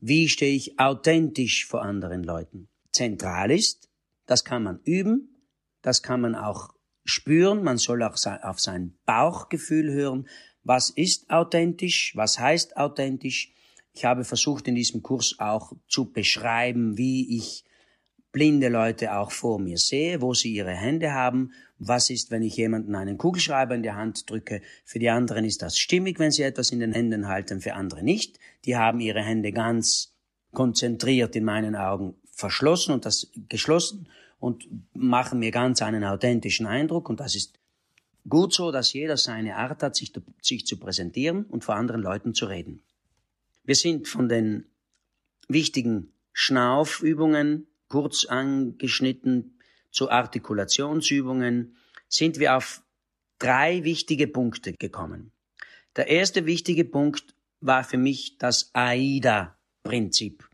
wie stehe ich authentisch vor anderen Leuten, zentral ist. Das kann man üben, das kann man auch spüren, man soll auch auf sein Bauchgefühl hören. Was ist authentisch? Was heißt authentisch? Ich habe versucht, in diesem Kurs auch zu beschreiben, wie ich blinde Leute auch vor mir sehe, wo sie ihre Hände haben. Was ist, wenn ich jemanden einen Kugelschreiber in die Hand drücke? Für die anderen ist das stimmig, wenn sie etwas in den Händen halten, für andere nicht. Die haben ihre Hände ganz konzentriert in meinen Augen verschlossen und das geschlossen und machen mir ganz einen authentischen Eindruck. Und das ist gut so, dass jeder seine Art hat, sich zu präsentieren und vor anderen Leuten zu reden. Wir sind von den wichtigen Schnaufübungen kurz angeschnitten zu Artikulationsübungen, sind wir auf 3 wichtige Punkte gekommen. Der erste wichtige Punkt war für mich das AIDA-Prinzip.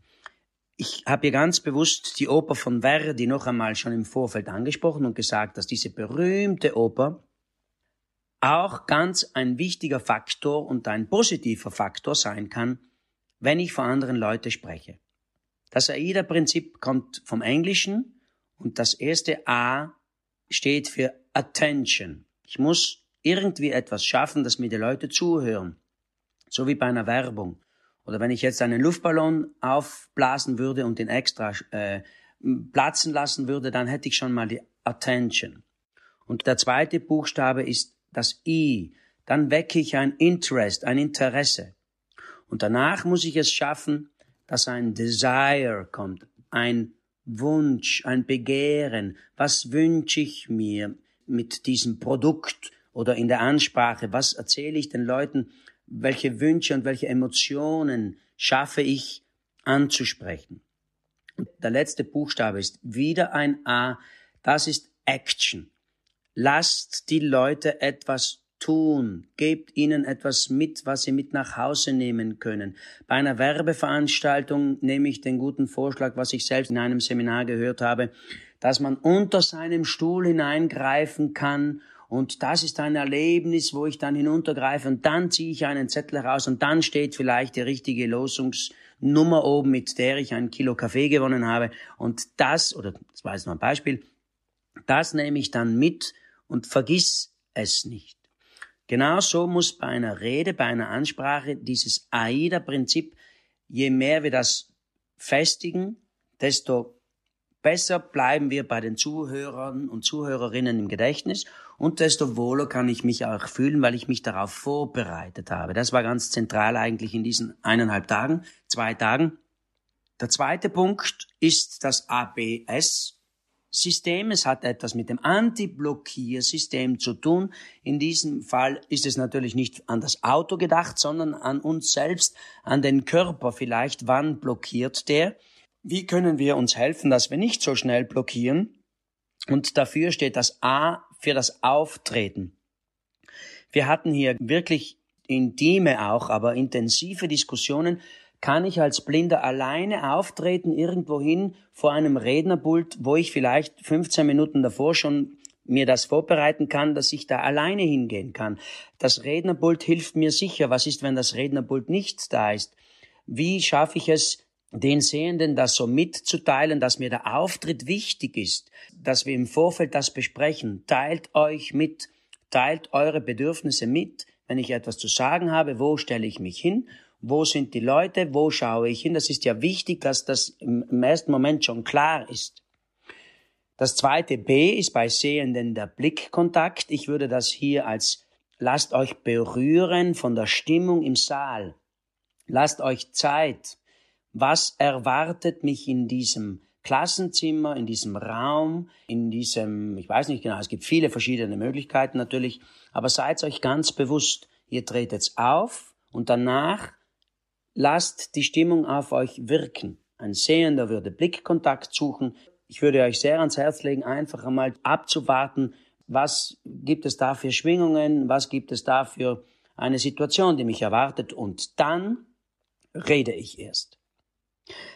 Ich habe hier ganz bewusst die Oper von Verdi noch einmal schon im Vorfeld angesprochen und gesagt, dass diese berühmte Oper auch ganz ein wichtiger Faktor und ein positiver Faktor sein kann, wenn ich vor anderen Leuten spreche. Das AIDA-Prinzip kommt vom Englischen und das erste A steht für Attention. Ich muss irgendwie etwas schaffen, dass mir die Leute zuhören, so wie bei einer Werbung. Oder wenn ich jetzt einen Luftballon aufblasen würde und den extra platzen lassen würde, dann hätte ich schon mal die Attention. Und der zweite Buchstabe ist das I. Dann wecke ich ein Interest, ein Interesse. Und danach muss ich es schaffen, dass ein Desire kommt, ein Wunsch, ein Begehren. Was wünsche ich mir mit diesem Produkt oder in der Ansprache? Was erzähle ich den Leuten? Welche Wünsche und welche Emotionen schaffe ich anzusprechen? Und der letzte Buchstabe ist wieder ein A. Das ist Action. Lasst die Leute etwas tun. Gebt ihnen etwas mit, was sie mit nach Hause nehmen können. Bei einer Werbeveranstaltung nehme ich den guten Vorschlag, was ich selbst in einem Seminar gehört habe, dass man unter seinem Stuhl hineingreifen kann. Und das ist ein Erlebnis, wo ich dann hinuntergreife und dann ziehe ich einen Zettel raus und dann steht vielleicht die richtige Losungsnummer oben, mit der ich 1 Kilo Kaffee gewonnen habe. Und das, oder das war jetzt nur ein Beispiel, das nehme ich dann mit und vergiss es nicht. Genauso muss bei einer Rede, bei einer Ansprache dieses AIDA-Prinzip, je mehr wir das festigen, desto besser bleiben wir bei den Zuhörern und Zuhörerinnen im Gedächtnis und desto wohler kann ich mich auch fühlen, weil ich mich darauf vorbereitet habe. Das war ganz zentral eigentlich in diesen 2 Tagen. Der zweite Punkt ist das ABS-System. Es hat etwas mit dem Anti-Blockiersystem zu tun. In diesem Fall ist es natürlich nicht an das Auto gedacht, sondern an uns selbst, an den Körper vielleicht. Wann blockiert der? Wie können wir uns helfen, dass wir nicht so schnell blockieren? Und dafür steht das A für das Auftreten. Wir hatten hier wirklich intime auch, aber intensive Diskussionen. Kann ich als Blinder alleine auftreten irgendwohin vor einem Rednerpult, wo ich vielleicht 15 Minuten davor schon mir das vorbereiten kann, dass ich da alleine hingehen kann? Das Rednerpult hilft mir sicher. Was ist, wenn das Rednerpult nicht da ist? Wie schaffe ich es, den Sehenden das so mitzuteilen, dass mir der Auftritt wichtig ist, dass wir im Vorfeld das besprechen? Teilt euch mit, teilt eure Bedürfnisse mit. Wenn ich etwas zu sagen habe, wo stelle ich mich hin? Wo sind die Leute? Wo schaue ich hin? Das ist ja wichtig, dass das im ersten Moment schon klar ist. Das zweite B ist bei Sehenden der Blickkontakt. Ich würde das hier als lasst euch berühren von der Stimmung im Saal. Lasst euch Zeit. Was erwartet mich in diesem Klassenzimmer, in diesem Raum, in diesem, ich weiß nicht genau, es gibt viele verschiedene Möglichkeiten natürlich, aber seid euch ganz bewusst, ihr tretet jetzt auf und danach lasst die Stimmung auf euch wirken. Ein Sehender würde Blickkontakt suchen. Ich würde euch sehr ans Herz legen, einfach einmal abzuwarten, was gibt es da für Schwingungen, was gibt es da für eine Situation, die mich erwartet, und dann rede ich erst.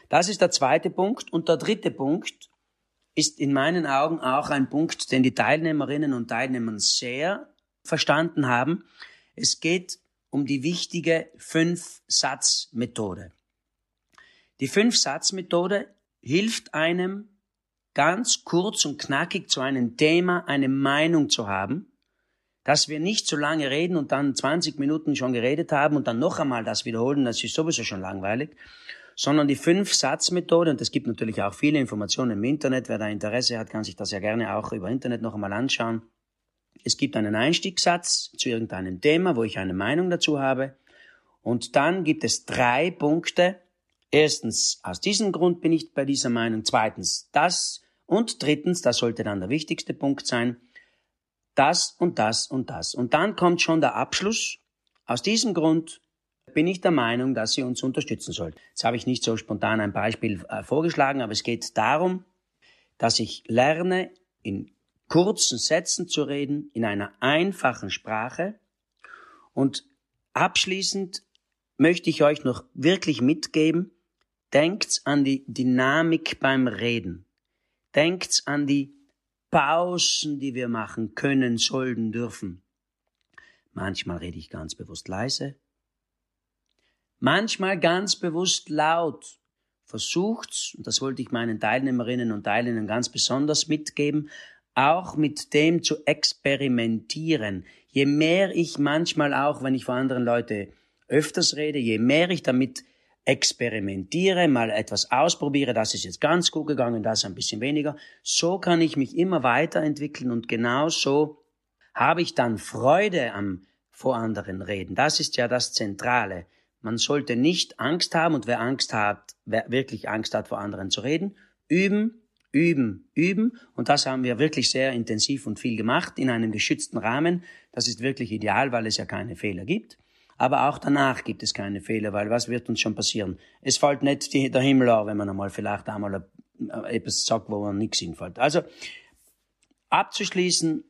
Das ist der zweite Punkt. Und der dritte Punkt ist in meinen Augen auch ein Punkt, den die Teilnehmerinnen und Teilnehmer sehr verstanden haben. Es geht um die wichtige 5-Satz-Methode. Die 5-Satz-Methode hilft einem, ganz kurz und knackig zu einem Thema eine Meinung zu haben, dass wir nicht so lange reden und dann 20 Minuten schon geredet haben und dann noch einmal das wiederholen, das ist sowieso schon langweilig, sondern die 5-Satz-Methode, und es gibt natürlich auch viele Informationen im Internet, wer da Interesse hat, kann sich das ja gerne auch über Internet noch einmal anschauen. Es gibt einen Einstiegssatz zu irgendeinem Thema, wo ich eine Meinung dazu habe, und dann gibt es 3 Punkte. Erstens, aus diesem Grund bin ich bei dieser Meinung. Zweitens, das, und drittens, das sollte dann der wichtigste Punkt sein, das und das und das. Und dann kommt schon der Abschluss. Aus diesem Grund bin ich der Meinung, dass sie uns unterstützen sollten. Jetzt habe ich nicht so spontan ein Beispiel vorgeschlagen, aber es geht darum, dass ich lerne, in kurzen Sätzen zu reden, in einer einfachen Sprache. Und abschließend möchte ich euch noch wirklich mitgeben, denkt an die Dynamik beim Reden. Denkt an die Pausen, die wir machen können, sollen, dürfen. Manchmal rede ich ganz bewusst leise. Manchmal ganz bewusst laut. Versucht's, und das wollte ich meinen Teilnehmerinnen und Teilnehmern ganz besonders mitgeben, auch mit dem zu experimentieren. Je mehr ich manchmal auch, wenn ich vor anderen Leuten öfters rede, je mehr ich damit experimentiere, mal etwas ausprobiere, das ist jetzt ganz gut gegangen, das ein bisschen weniger. So kann ich mich immer weiterentwickeln und genauso habe ich dann Freude am vor anderen reden. Das ist ja das Zentrale. Man sollte nicht Angst haben, und wer wirklich Angst hat, vor anderen zu reden, üben, üben, üben. Und das haben wir wirklich sehr intensiv und viel gemacht in einem geschützten Rahmen. Das ist wirklich ideal, weil es ja keine Fehler gibt. Aber auch danach gibt es keine Fehler, weil was wird uns schon passieren? Es fällt nicht der Himmel auf, wenn man vielleicht einmal etwas sagt, wo man nichts hinfällt. Also abzuschließen,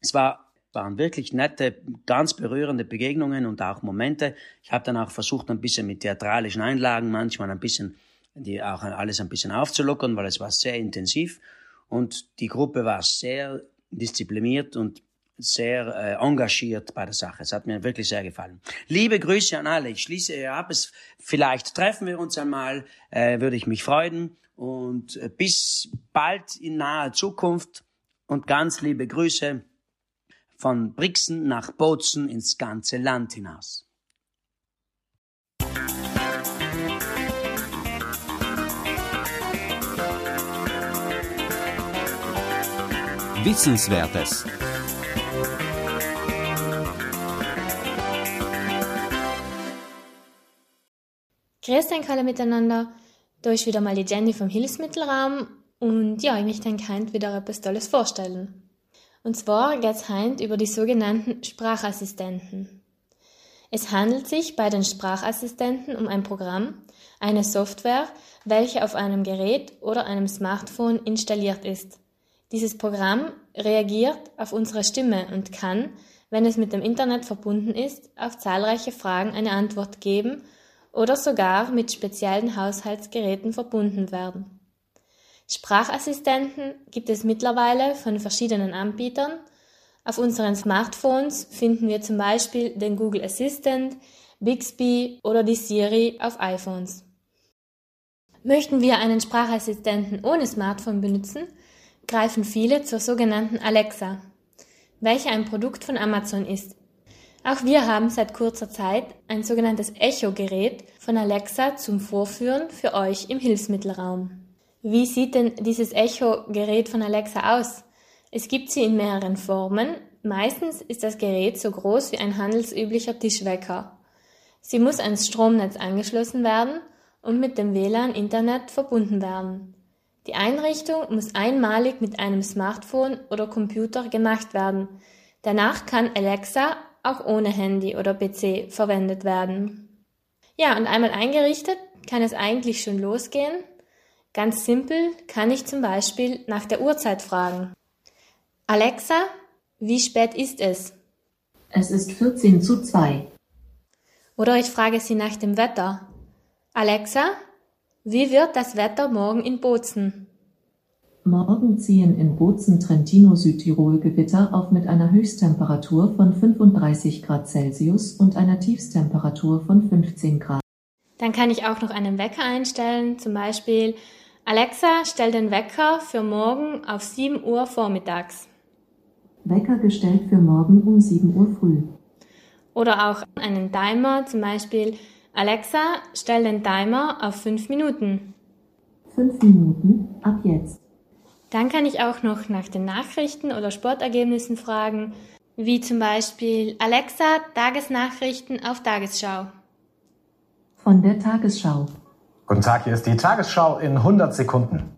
es waren wirklich nette, ganz berührende Begegnungen und auch Momente. Ich habe dann auch versucht, ein bisschen mit theatralischen Einlagen manchmal alles ein bisschen aufzulockern, weil es war sehr intensiv und die Gruppe war sehr diszipliniert und sehr engagiert bei der Sache. Es hat mir wirklich sehr gefallen. Liebe Grüße an alle. Ich schließe hier ab. Vielleicht treffen wir uns einmal, würde ich mich freuen. Und bis bald in naher Zukunft und ganz liebe Grüße von Brixen nach Bozen ins ganze Land hinaus. Wissenswertes. Grüß euch alle miteinander. Da ist wieder mal die Jenny vom Hilfsmittelraum und ja, ich möchte euch heute wieder etwas Tolles vorstellen. Und zwar geht es heute über die sogenannten Sprachassistenten. Es handelt sich bei den Sprachassistenten um ein Programm, eine Software, welche auf einem Gerät oder einem Smartphone installiert ist. Dieses Programm reagiert auf unsere Stimme und kann, wenn es mit dem Internet verbunden ist, auf zahlreiche Fragen eine Antwort geben oder sogar mit speziellen Haushaltsgeräten verbunden werden. Sprachassistenten gibt es mittlerweile von verschiedenen Anbietern. Auf unseren Smartphones finden wir zum Beispiel den Google Assistant, Bixby oder die Siri auf iPhones. Möchten wir einen Sprachassistenten ohne Smartphone benutzen, greifen viele zur sogenannten Alexa, welche ein Produkt von Amazon ist. Auch wir haben seit kurzer Zeit ein sogenanntes Echo-Gerät von Alexa zum Vorführen für euch im Hilfsmittelraum. Wie sieht denn dieses Echo-Gerät von Alexa aus? Es gibt sie in mehreren Formen. Meistens ist das Gerät so groß wie ein handelsüblicher Tischwecker. Sie muss ans Stromnetz angeschlossen werden und mit dem WLAN-Internet verbunden werden. Die Einrichtung muss einmalig mit einem Smartphone oder Computer gemacht werden. Danach kann Alexa auch ohne Handy oder PC verwendet werden. Ja, und einmal eingerichtet kann es eigentlich schon losgehen. Ganz simpel kann ich zum Beispiel nach der Uhrzeit fragen. Alexa, wie spät ist es? Es ist 1:44. Oder ich frage sie nach dem Wetter. Alexa, wie wird das Wetter morgen in Bozen? Morgen ziehen in Bozen Trentino-Südtirol Gewitter auf mit einer Höchsttemperatur von 35 Grad Celsius und einer Tiefstemperatur von 15 Grad. Dann kann ich auch noch einen Wecker einstellen, zum Beispiel Alexa, stell den Wecker für morgen auf 7 Uhr vormittags. Wecker gestellt für morgen um 7 Uhr früh. Oder auch einen Timer, zum Beispiel Alexa, stell den Timer auf 5 Minuten. 5 Minuten, ab jetzt. Dann kann ich auch noch nach den Nachrichten oder Sportergebnissen fragen, wie zum Beispiel Alexa, Tagesnachrichten auf Tagesschau. Von der Tagesschau. Guten Tag, hier ist die Tagesschau in 100 Sekunden.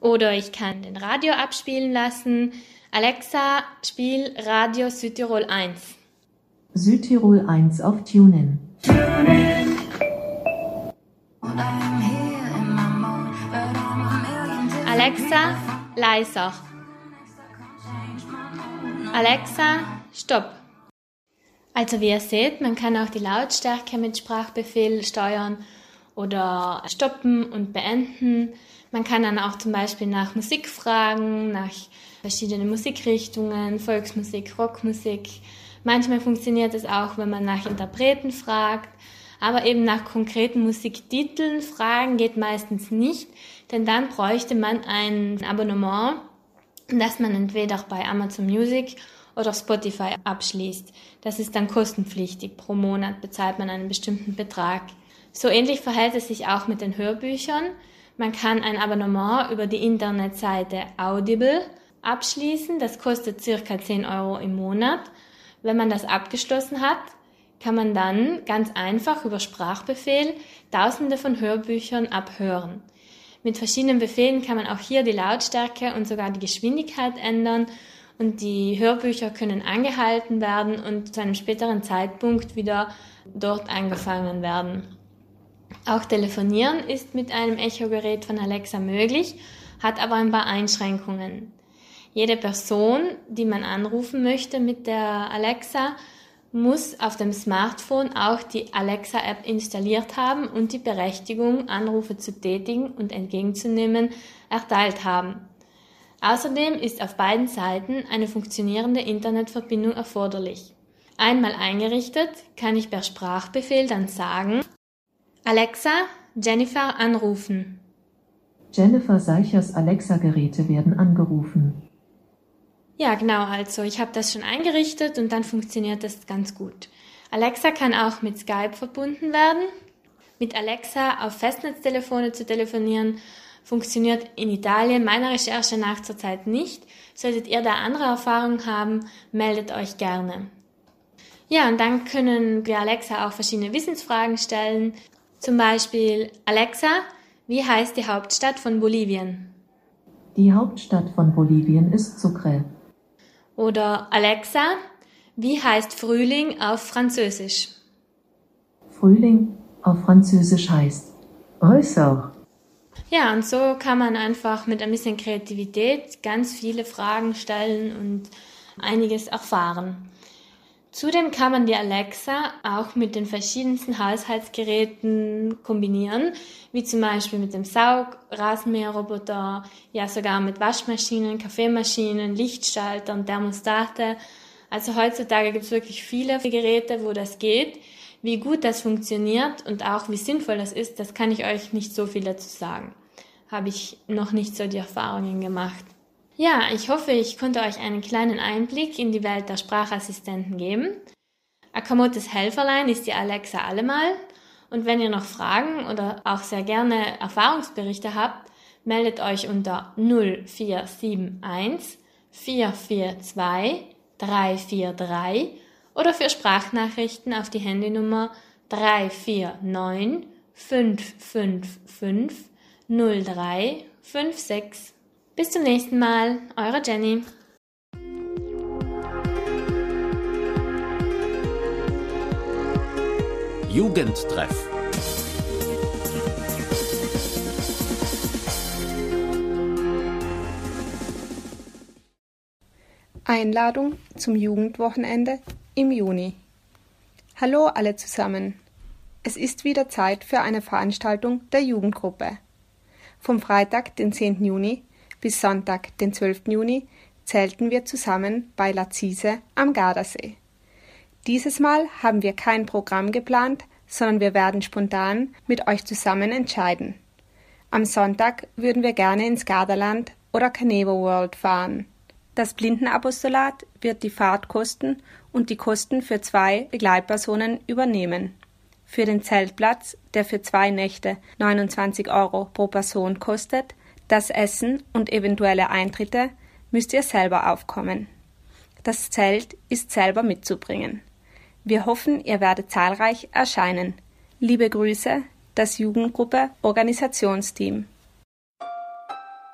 Oder ich kann den Radio abspielen lassen. Alexa, spiel Radio Südtirol 1. Südtirol 1 auf TuneIn. Alexa, leiser. Alexa, stopp. Also wie ihr seht, man kann auch die Lautstärke mit Sprachbefehl steuern oder stoppen und beenden. Man kann dann auch zum Beispiel nach Musik fragen, nach verschiedenen Musikrichtungen, Volksmusik, Rockmusik. Manchmal funktioniert es auch, wenn man nach Interpreten fragt, aber eben nach konkreten Musiktiteln fragen geht meistens nicht, denn dann bräuchte man ein Abonnement, das man entweder bei Amazon Music oder Spotify abschließt. Das ist dann kostenpflichtig. Pro Monat bezahlt man einen bestimmten Betrag. So ähnlich verhält es sich auch mit den Hörbüchern. Man kann ein Abonnement über die Internetseite Audible abschließen. Das kostet ca. 10 Euro im Monat. Wenn man das abgeschlossen hat, kann man dann ganz einfach über Sprachbefehl Tausende von Hörbüchern abhören. Mit verschiedenen Befehlen kann man auch hier die Lautstärke und sogar die Geschwindigkeit ändern und die Hörbücher können angehalten werden und zu einem späteren Zeitpunkt wieder dort angefangen werden. Auch Telefonieren ist mit einem Echogerät von Alexa möglich, hat aber ein paar Einschränkungen. Jede Person, die man anrufen möchte mit der Alexa, muss auf dem Smartphone auch die Alexa-App installiert haben und die Berechtigung, Anrufe zu tätigen und entgegenzunehmen, erteilt haben. Außerdem ist auf beiden Seiten eine funktionierende Internetverbindung erforderlich. Einmal eingerichtet, kann ich per Sprachbefehl dann sagen: Alexa, Jennifer anrufen. Jennifer Seichers Alexa-Geräte werden angerufen. Ja, genau, also ich habe das schon eingerichtet und dann funktioniert das ganz gut. Alexa kann auch mit Skype verbunden werden. Mit Alexa auf Festnetztelefone zu telefonieren funktioniert in Italien meiner Recherche nach zurzeit nicht. Solltet ihr da andere Erfahrungen haben, meldet euch gerne. Ja, und dann können wir Alexa auch verschiedene Wissensfragen stellen. Zum Beispiel: Alexa, wie heißt die Hauptstadt von Bolivien? Die Hauptstadt von Bolivien ist Sucre. Oder: Alexa, wie heißt Frühling auf Französisch? Frühling auf Französisch heißt Ressort. Ja, und so kann man einfach mit ein bisschen Kreativität ganz viele Fragen stellen und einiges erfahren. Zudem kann man die Alexa auch mit den verschiedensten Haushaltsgeräten kombinieren, wie zum Beispiel mit dem Saug-, Rasenmäherroboter, ja sogar mit Waschmaschinen, Kaffeemaschinen, Lichtschaltern, Thermostate. Also heutzutage gibt es wirklich viele Geräte, wo das geht. Wie gut das funktioniert und auch wie sinnvoll das ist, das kann ich euch nicht so viel dazu sagen. Habe ich noch nicht so die Erfahrungen gemacht. Ja, ich hoffe, ich konnte euch einen kleinen Einblick in die Welt der Sprachassistenten geben. Akamotes Helferlein ist die Alexa allemal. Und wenn ihr noch Fragen oder auch sehr gerne Erfahrungsberichte habt, meldet euch unter 0471 442 343 oder für Sprachnachrichten auf die Handynummer 349 555 0356. Bis zum nächsten Mal, eure Jenny. Jugendtreff. Einladung zum Jugendwochenende im Juni. Hallo alle zusammen. Es ist wieder Zeit für eine Veranstaltung der Jugendgruppe. Vom Freitag, den 10. Juni, bis Sonntag, den 12. Juni, zelten wir zusammen bei Lazise am Gardasee. Dieses Mal haben wir kein Programm geplant, sondern wir werden spontan mit euch zusammen entscheiden. Am Sonntag würden wir gerne ins Gardaland oder Canevo World fahren. Das Blindenapostolat wird die Fahrtkosten und die Kosten für 2 Begleitpersonen übernehmen. Für den Zeltplatz, der für 2 Nächte 29 Euro pro Person kostet, das Essen und eventuelle Eintritte müsst ihr selber aufkommen. Das Zelt ist selber mitzubringen. Wir hoffen, ihr werdet zahlreich erscheinen. Liebe Grüße, das Jugendgruppe Organisationsteam.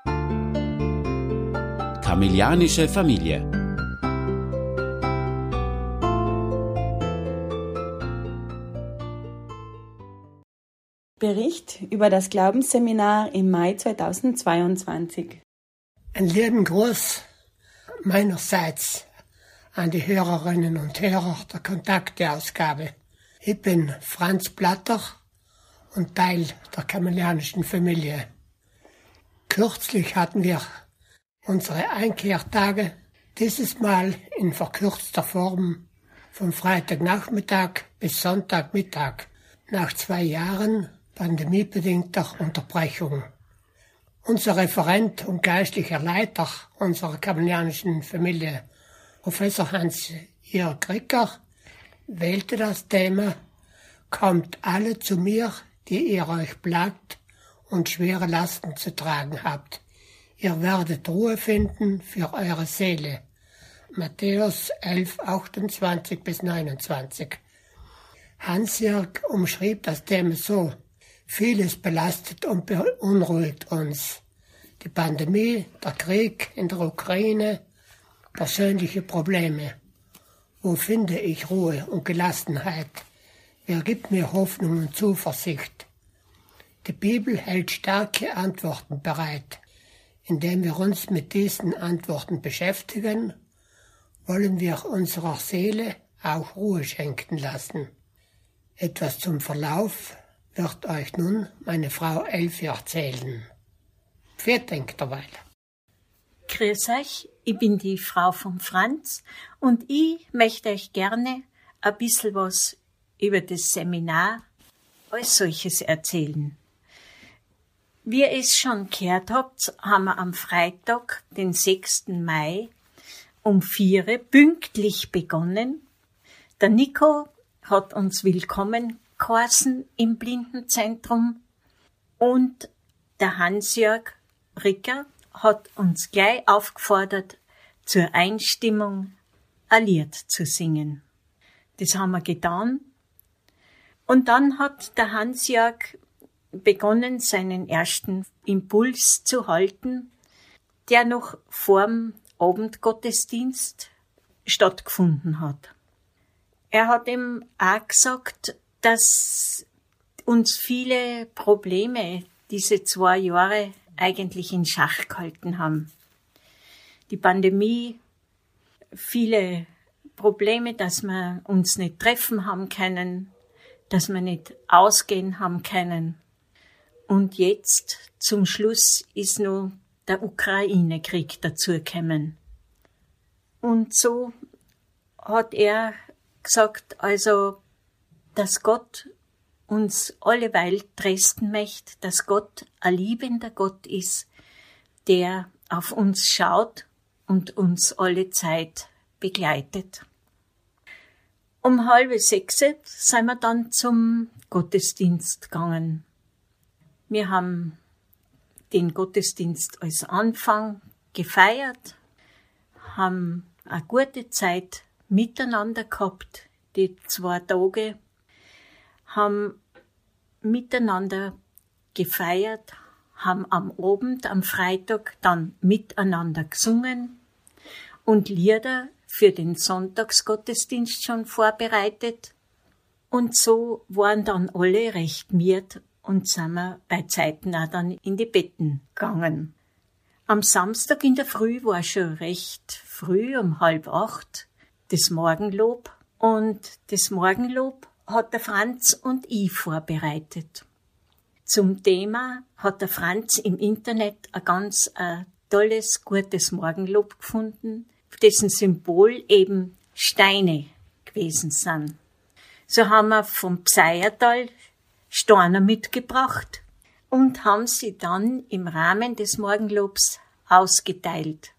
Kamillianische Familie. Bericht über das Glaubensseminar im Mai 2022. Einen lieben Gruß meinerseits an die Hörerinnen und Hörer der Kontakte-Ausgabe. Ich bin Franz Platter und Teil der kamillianischen Familie. Kürzlich hatten wir unsere Einkehrtage, dieses Mal in verkürzter Form, vom Freitagnachmittag bis Sonntagmittag, nach 2 Jahren pandemiebedingter Unterbrechung. Unser Referent und geistlicher Leiter unserer kamillianischen Familie, Professor Hans-Jörg Krieger, wählte das Thema: Kommt alle zu mir, die ihr euch plagt und schwere Lasten zu tragen habt. Ihr werdet Ruhe finden für eure Seele. Matthäus 11, 28 bis 29. Hans-Jörg umschrieb das Thema so: Vieles belastet und beunruhigt uns. Die Pandemie, der Krieg in der Ukraine, persönliche Probleme. Wo finde ich Ruhe und Gelassenheit? Wer gibt mir Hoffnung und Zuversicht? Die Bibel hält starke Antworten bereit. Indem wir uns mit diesen Antworten beschäftigen, wollen wir unserer Seele auch Ruhe schenken lassen. Etwas zum Verlauf wird euch nun meine Frau Elfie erzählen. Viel Dank dabei. Grüß euch, ich bin die Frau von Franz und ich möchte euch gerne ein bisschen was über das Seminar als solches erzählen. Wie ihr es schon gehört habt, haben wir am Freitag, den 6. Mai, um 4 Uhr pünktlich begonnen. Der Nico hat uns willkommen geheißen im Blindenzentrum und der Hans-Jörg Krieger hat uns gleich aufgefordert, zur Einstimmung ein Lied zu singen. Das haben wir getan. Und dann hat der Hans-Jörg begonnen, seinen ersten Impuls zu halten, der noch vor dem Abendgottesdienst stattgefunden hat. Er hat ihm auch gesagt, dass uns viele Probleme diese 2 Jahre eigentlich in Schach gehalten haben. Die Pandemie, viele Probleme, dass wir uns nicht treffen haben können, dass wir nicht ausgehen haben können. Und jetzt zum Schluss ist noch der Ukraine-Krieg dazugekommen. Und so hat er gesagt, also, dass Gott uns alleweil trösten möchte, dass Gott ein liebender Gott ist, der auf uns schaut und uns alle Zeit begleitet. Um 5:30 sind wir dann zum Gottesdienst gegangen. Wir haben den Gottesdienst als Anfang gefeiert, haben eine gute Zeit miteinander gehabt, die 2 Tage, haben miteinander gefeiert, haben am Abend, am Freitag dann miteinander gesungen und Lieder für den Sonntagsgottesdienst schon vorbereitet. Und so waren dann alle recht miert und sind wir bei Zeiten auch dann in die Betten gegangen. Am Samstag in der Früh war schon recht früh, um 7:30, das Morgenlob. Und das Morgenlob hat der Franz und ich vorbereitet. Zum Thema hat der Franz im Internet ein ganz tolles, gutes Morgenlob gefunden, dessen Symbol eben Steine gewesen sind. So haben wir vom Pseiertal Steine mitgebracht und haben sie dann im Rahmen des Morgenlobs ausgeteilt.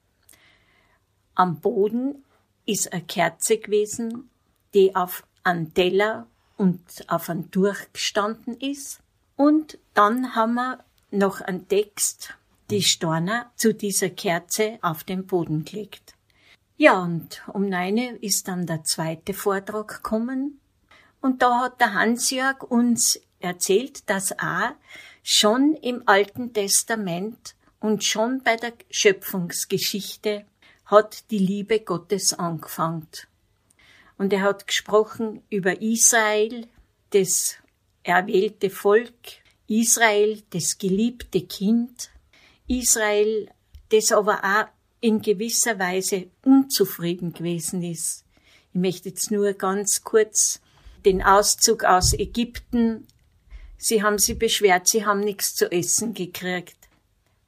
Am Boden ist eine Kerze gewesen, die auf einem Teller und auf einem Tuch gestanden ist. Und dann haben wir noch einen Text, die Steine zu dieser Kerze auf den Boden gelegt. Ja, und um 9 Uhr ist dann der zweite Vortrag gekommen. Und da hat der Hans-Jörg uns erzählt, dass auch schon im Alten Testament und schon bei der Schöpfungsgeschichte hat die Liebe Gottes angefangen. Und er hat gesprochen über Israel, das erwählte Volk, Israel, das geliebte Kind, Israel, das aber auch in gewisser Weise unzufrieden gewesen ist. Ich möchte jetzt nur ganz kurz den Auszug aus Ägypten. Sie haben sich beschwert, sie haben nichts zu essen gekriegt.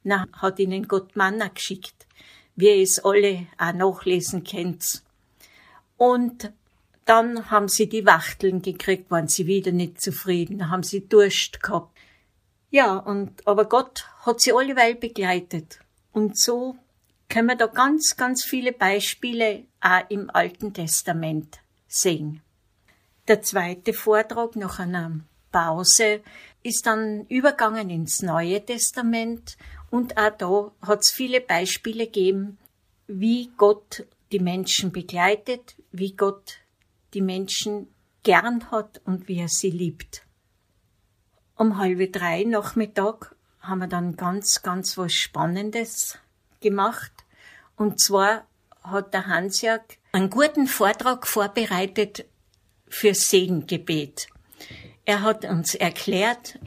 Na, hat ihnen Gott Manna geschickt, wie ihr es alle auch nachlesen könnt. Und dann haben sie die Wachteln gekriegt, waren sie wieder nicht zufrieden, haben sie Durst gehabt. Ja, aber Gott hat sie alleweil begleitet. Und so können wir da ganz, ganz viele Beispiele auch im Alten Testament sehen. Der zweite Vortrag nach einer Pause, ist dann übergegangen ins Neue Testament und auch da hat es viele Beispiele gegeben, wie Gott die Menschen begleitet, wie Gott die Menschen gern hat und wie er sie liebt. Um 2:30 Nachmittag haben wir dann ganz, ganz was Spannendes gemacht. Und zwar hat der Hans-Jörg einen guten Vortrag vorbereitet für Segengebet. Er hat uns erklärt,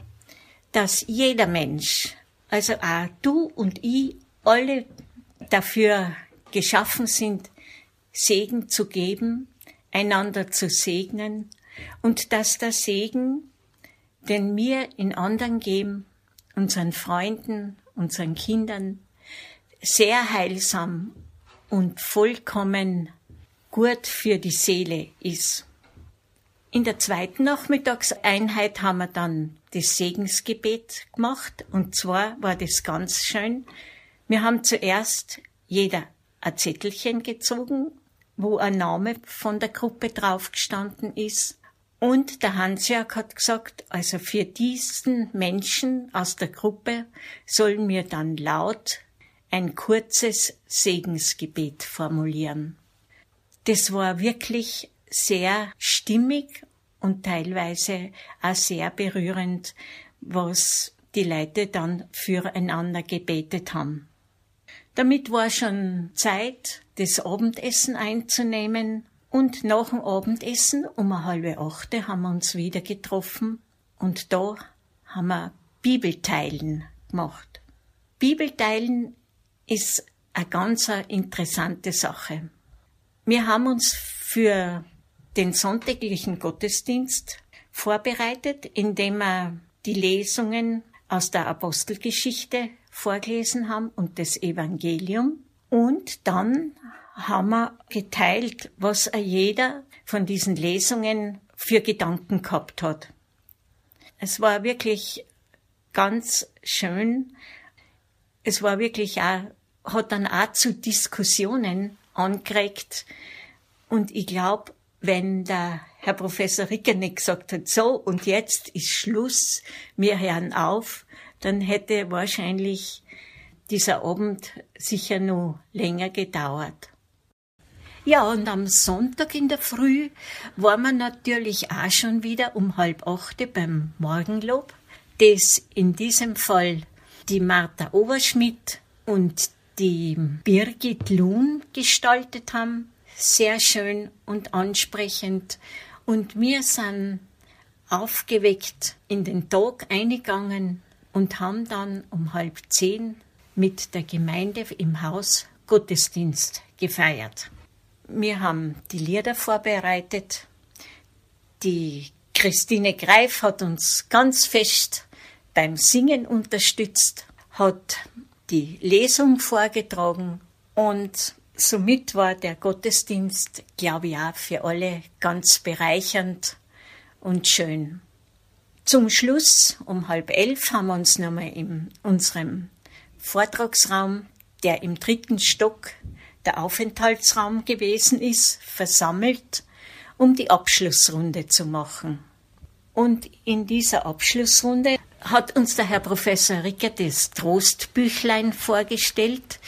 dass jeder Mensch, also auch du und ich, alle dafür geschaffen sind, Segen zu geben, einander zu segnen und dass der Segen, den wir in anderen geben, unseren Freunden, unseren Kindern, sehr heilsam und vollkommen gut für die Seele ist. In der zweiten Nachmittagseinheit haben wir dann das Segensgebet gemacht und zwar war das ganz schön. Wir haben zuerst jeder ein Zettelchen gezogen, wo ein Name von der Gruppe drauf gestanden ist. Und der Hans-Jörg hat gesagt, also für diesen Menschen aus der Gruppe sollen wir dann laut ein kurzes Segensgebet formulieren. Das war wirklich sehr stimmig und teilweise auch sehr berührend, was die Leute dann füreinander gebetet haben. Damit war schon Zeit, das Abendessen einzunehmen und nach dem Abendessen um 7:30 haben wir uns wieder getroffen und da haben wir Bibelteilen gemacht. Bibelteilen ist eine ganz interessante Sache. Wir haben uns für den sonntäglichen Gottesdienst vorbereitet, indem wir die Lesungen aus der Apostelgeschichte vorgelesen haben und das Evangelium. Und dann haben wir geteilt, was jeder von diesen Lesungen für Gedanken gehabt hat. Es war wirklich ganz schön. Es war wirklich auch, hat dann auch zu Diskussionen angeregt. Und ich glaube, wenn der Herr Professor Ricker nicht gesagt hat, so und jetzt ist Schluss, wir hören auf, dann hätte wahrscheinlich dieser Abend sicher noch länger gedauert. Ja, und am Sonntag in der Früh waren wir natürlich auch schon wieder um 7:30 beim Morgenlob, das in diesem Fall die Martha Oberschmidt und die Birgit Luhn gestaltet haben. Sehr schön und ansprechend. Und wir sind aufgeweckt in den Tag eingegangen und haben dann um 9:30 mit der Gemeinde im Haus Gottesdienst gefeiert. Wir haben die Lieder vorbereitet. Die Christine Greif hat uns ganz fest beim Singen unterstützt, hat die Lesung vorgetragen und somit war der Gottesdienst, glaube ich, auch für alle ganz bereichernd und schön. Zum Schluss um 10:30 haben wir uns nochmal in unserem Vortragsraum, der im 3. Stock der Aufenthaltsraum gewesen ist, versammelt, um die Abschlussrunde zu machen. Und in dieser Abschlussrunde hat uns der Herr Professor Ricker das Trostbüchlein vorgestellt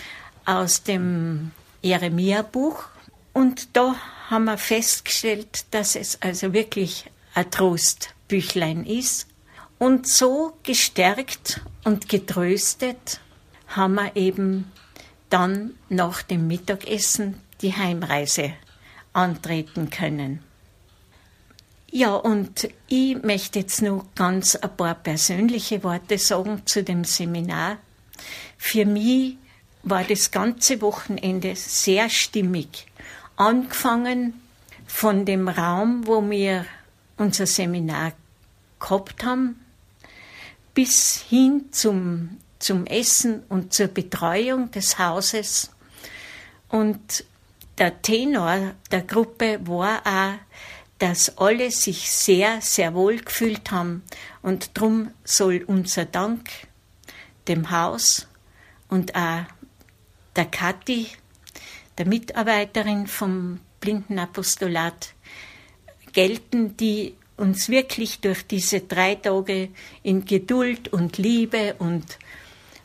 aus dem Jeremia-Buch. Und da haben wir festgestellt, dass es also wirklich ein Trostbüchlein ist. Und so gestärkt und getröstet haben wir eben dann nach dem Mittagessen die Heimreise antreten können. Ja, und ich möchte jetzt noch ganz ein paar persönliche Worte sagen zu dem Seminar. Für mich war das ganze Wochenende sehr stimmig. Angefangen von dem Raum, wo wir unser Seminar gehabt haben, bis hin zum Essen und zur Betreuung des Hauses. Und der Tenor der Gruppe war auch, dass alle sich sehr, sehr wohl gefühlt haben und darum soll unser Dank dem Haus und auch der Kathi, der Mitarbeiterin vom Blindenapostolat, gelten, die uns wirklich durch diese 3 Tage in Geduld und Liebe, und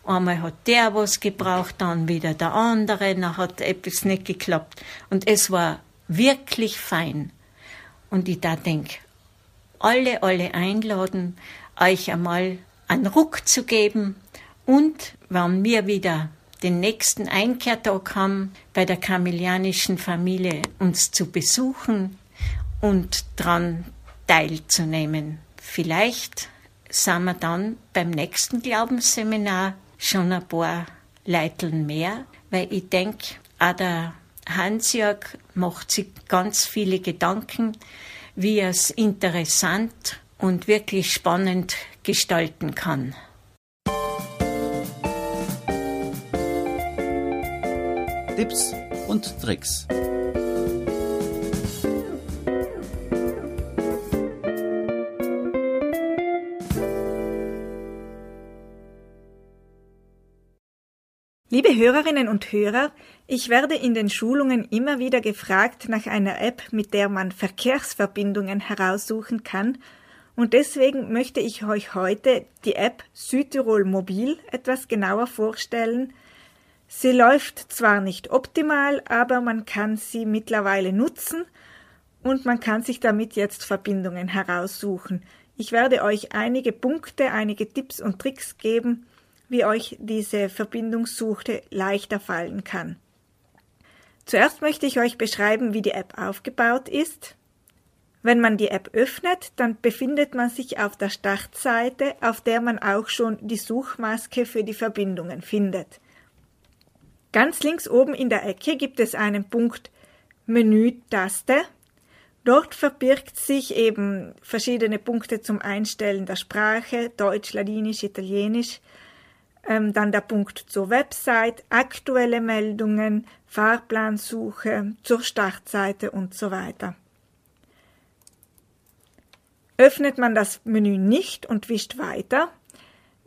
einmal hat der was gebraucht, dann wieder der andere, dann hat etwas nicht geklappt. Und es war wirklich fein. Und ich da denke, alle einladen, euch einmal einen Ruck zu geben. Und wenn wir wieder den nächsten Einkehrtag haben, bei der kamelianischen Familie uns zu besuchen und daran teilzunehmen. Vielleicht sind wir dann beim nächsten Glaubensseminar schon ein paar Leiteln mehr, weil ich denke, auch der Hans-Jörg macht sich ganz viele Gedanken, wie er es interessant und wirklich spannend gestalten kann. Tipps und Tricks. Liebe Hörerinnen und Hörer, ich werde in den Schulungen immer wieder gefragt nach einer App, mit der man Verkehrsverbindungen heraussuchen kann, und deswegen möchte ich euch heute die App Südtirol Mobil etwas genauer vorstellen. Sie läuft zwar nicht optimal, aber man kann sie mittlerweile nutzen und man kann sich damit jetzt Verbindungen heraussuchen. Ich werde euch einige Punkte, einige Tipps und Tricks geben, wie euch diese Verbindungssuche leichter fallen kann. Zuerst möchte ich euch beschreiben, wie die App aufgebaut ist. Wenn man die App öffnet, dann befindet man sich auf der Startseite, auf der man auch schon die Suchmaske für die Verbindungen findet. Ganz links oben in der Ecke gibt es einen Punkt Menü-Taste. Dort verbirgt sich eben verschiedene Punkte zum Einstellen der Sprache, Deutsch, Ladinisch, Italienisch. Dann der Punkt zur Website, aktuelle Meldungen, Fahrplansuche, zur Startseite und so weiter. Öffnet man das Menü nicht und wischt weiter,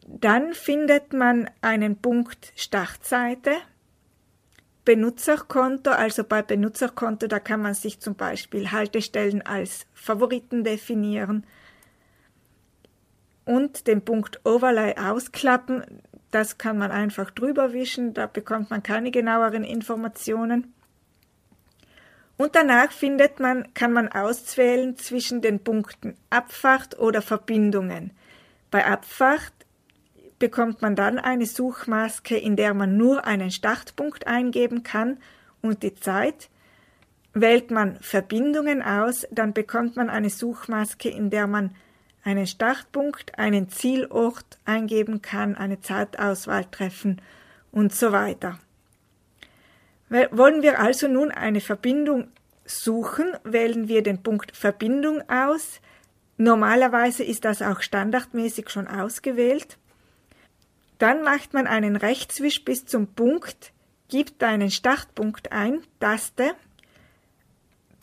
dann findet man einen Punkt Startseite. Benutzerkonto, also bei Benutzerkonto, da kann man sich zum Beispiel Haltestellen als Favoriten definieren und den Punkt Overlay ausklappen. Das kann man einfach drüber wischen, da bekommt man keine genaueren Informationen. Und danach kann man auswählen zwischen den Punkten Abfahrt oder Verbindungen. Bei Abfahrt bekommt man dann eine Suchmaske, in der man nur einen Startpunkt eingeben kann und die Zeit. Wählt man Verbindungen aus, dann bekommt man eine Suchmaske, in der man einen Startpunkt, einen Zielort eingeben kann, eine Zeitauswahl treffen und so weiter. Wollen wir also nun eine Verbindung suchen, wählen wir den Punkt Verbindung aus. Normalerweise ist das auch standardmäßig schon ausgewählt. Dann macht man einen Rechtswisch bis zum Punkt, gibt einen Startpunkt ein, Taste.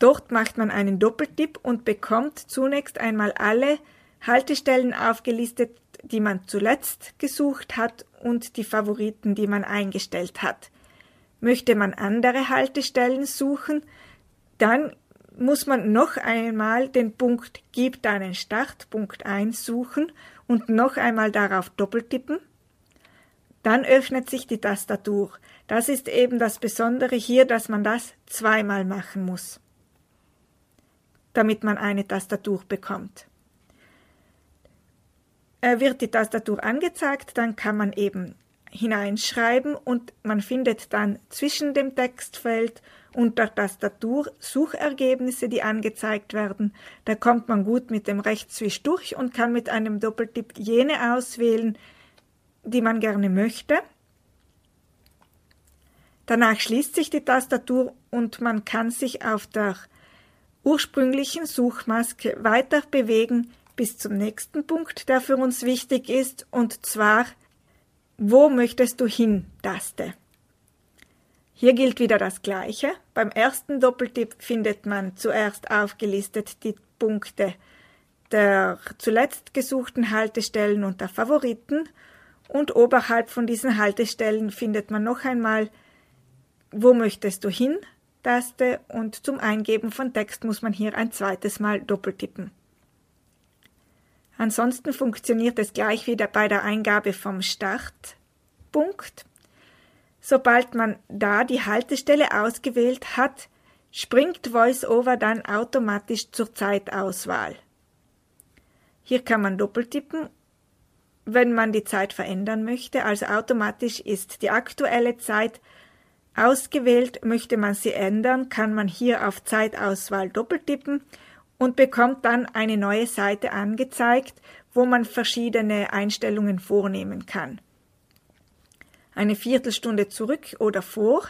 Dort macht man einen Doppeltipp und bekommt zunächst einmal alle Haltestellen aufgelistet, die man zuletzt gesucht hat und die Favoriten, die man eingestellt hat. Möchte man andere Haltestellen suchen, dann muss man noch einmal den Punkt "Gibt einen Startpunkt ein" suchen und noch einmal darauf doppeltippen. Dann öffnet sich die Tastatur. Das ist eben das Besondere hier, dass man das zweimal machen muss, damit man eine Tastatur bekommt. Wird die Tastatur angezeigt, dann kann man eben hineinschreiben und man findet dann zwischen dem Textfeld und der Tastatur Suchergebnisse, die angezeigt werden. Da kommt man gut mit dem Rechtswisch durch und kann mit einem Doppeltipp jene auswählen, die man gerne möchte. Danach schließt sich die Tastatur und man kann sich auf der ursprünglichen Suchmaske weiter bewegen bis zum nächsten Punkt, der für uns wichtig ist, und zwar "Wo möchtest du hin?" Taste. Hier gilt wieder das Gleiche. Beim ersten Doppeltipp findet man zuerst aufgelistet die Punkte der zuletzt gesuchten Haltestellen und der Favoriten. Und oberhalb von diesen Haltestellen findet man noch einmal "Wo möchtest du hin?" Taste, und zum Eingeben von Text muss man hier ein zweites Mal doppeltippen. Ansonsten funktioniert es gleich wieder bei der Eingabe vom Startpunkt. Sobald man da die Haltestelle ausgewählt hat, springt VoiceOver dann automatisch zur Zeitauswahl. Hier kann man doppelt tippen, wenn man die Zeit verändern möchte. Also automatisch ist die aktuelle Zeit ausgewählt. Möchte man sie ändern, kann man hier auf Zeitauswahl doppelt tippen und bekommt dann eine neue Seite angezeigt, wo man verschiedene Einstellungen vornehmen kann. Eine Viertelstunde zurück oder vor,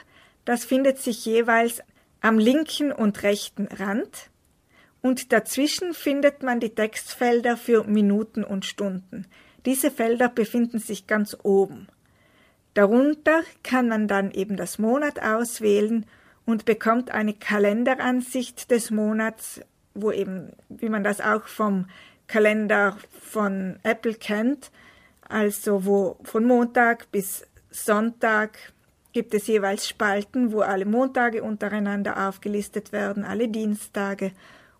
das findet sich jeweils am linken und rechten Rand, und dazwischen findet man die Textfelder für Minuten und Stunden. Diese Felder befinden sich ganz oben. Darunter kann man dann eben das Monat auswählen und bekommt eine Kalenderansicht des Monats, wo eben, wie man das auch vom Kalender von Apple kennt, also wo von Montag bis Sonntag gibt es jeweils Spalten, wo alle Montage untereinander aufgelistet werden, alle Dienstage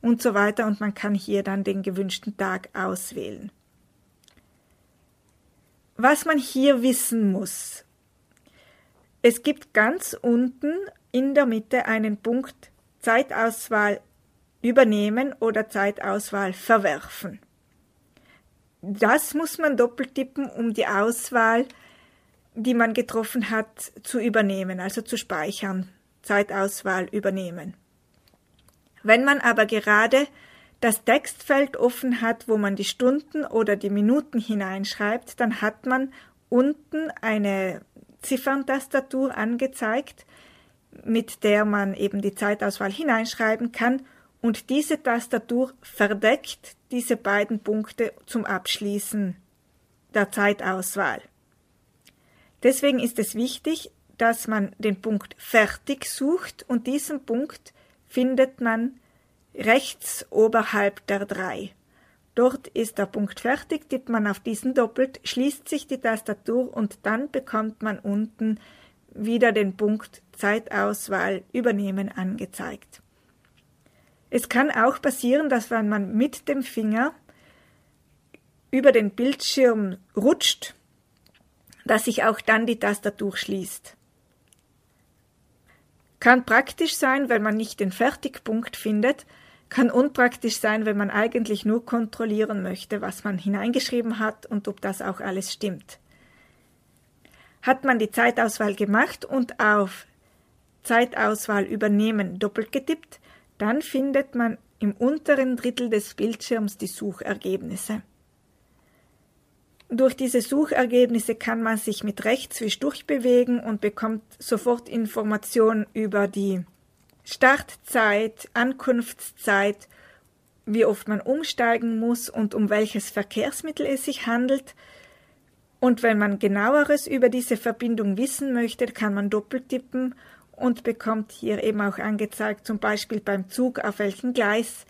und so weiter, und man kann hier dann den gewünschten Tag auswählen. Was man hier wissen muss: Es gibt ganz unten in der Mitte einen Punkt Zeitauswahl übernehmen oder Zeitauswahl verwerfen. Das muss man doppelt tippen, um die Auswahl, die man getroffen hat, zu übernehmen, also zu speichern, Zeitauswahl übernehmen. Wenn man aber gerade das Textfeld offen hat, wo man die Stunden oder die Minuten hineinschreibt, dann hat man unten eine Zifferntastatur angezeigt, mit der man eben die Zeitauswahl hineinschreiben kann, und diese Tastatur verdeckt diese beiden Punkte zum Abschließen der Zeitauswahl. Deswegen ist es wichtig, dass man den Punkt Fertig sucht, und diesen Punkt findet man rechts oberhalb der 3. Dort ist der Punkt Fertig, tippt man auf diesen doppelt, schließt sich die Tastatur und dann bekommt man unten wieder den Punkt Zeitauswahl übernehmen angezeigt. Es kann auch passieren, dass wenn man mit dem Finger über den Bildschirm rutscht, dass sich auch dann die Tastatur schließt. Kann praktisch sein, wenn man nicht den Fertigpunkt findet, kann unpraktisch sein, wenn man eigentlich nur kontrollieren möchte, was man hineingeschrieben hat und ob das auch alles stimmt. Hat man die Zeitauswahl gemacht und auf Zeitauswahl übernehmen doppelt getippt, dann findet man im unteren Drittel des Bildschirms die Suchergebnisse. Durch diese Suchergebnisse kann man sich mit rechts wisch durchbewegen und bekommt sofort Informationen über die Startzeit, Ankunftszeit, wie oft man umsteigen muss und um welches Verkehrsmittel es sich handelt. Und wenn man Genaueres über diese Verbindung wissen möchte, kann man doppelt tippen und bekommt hier eben auch angezeigt, zum Beispiel beim Zug, auf welchem Gleis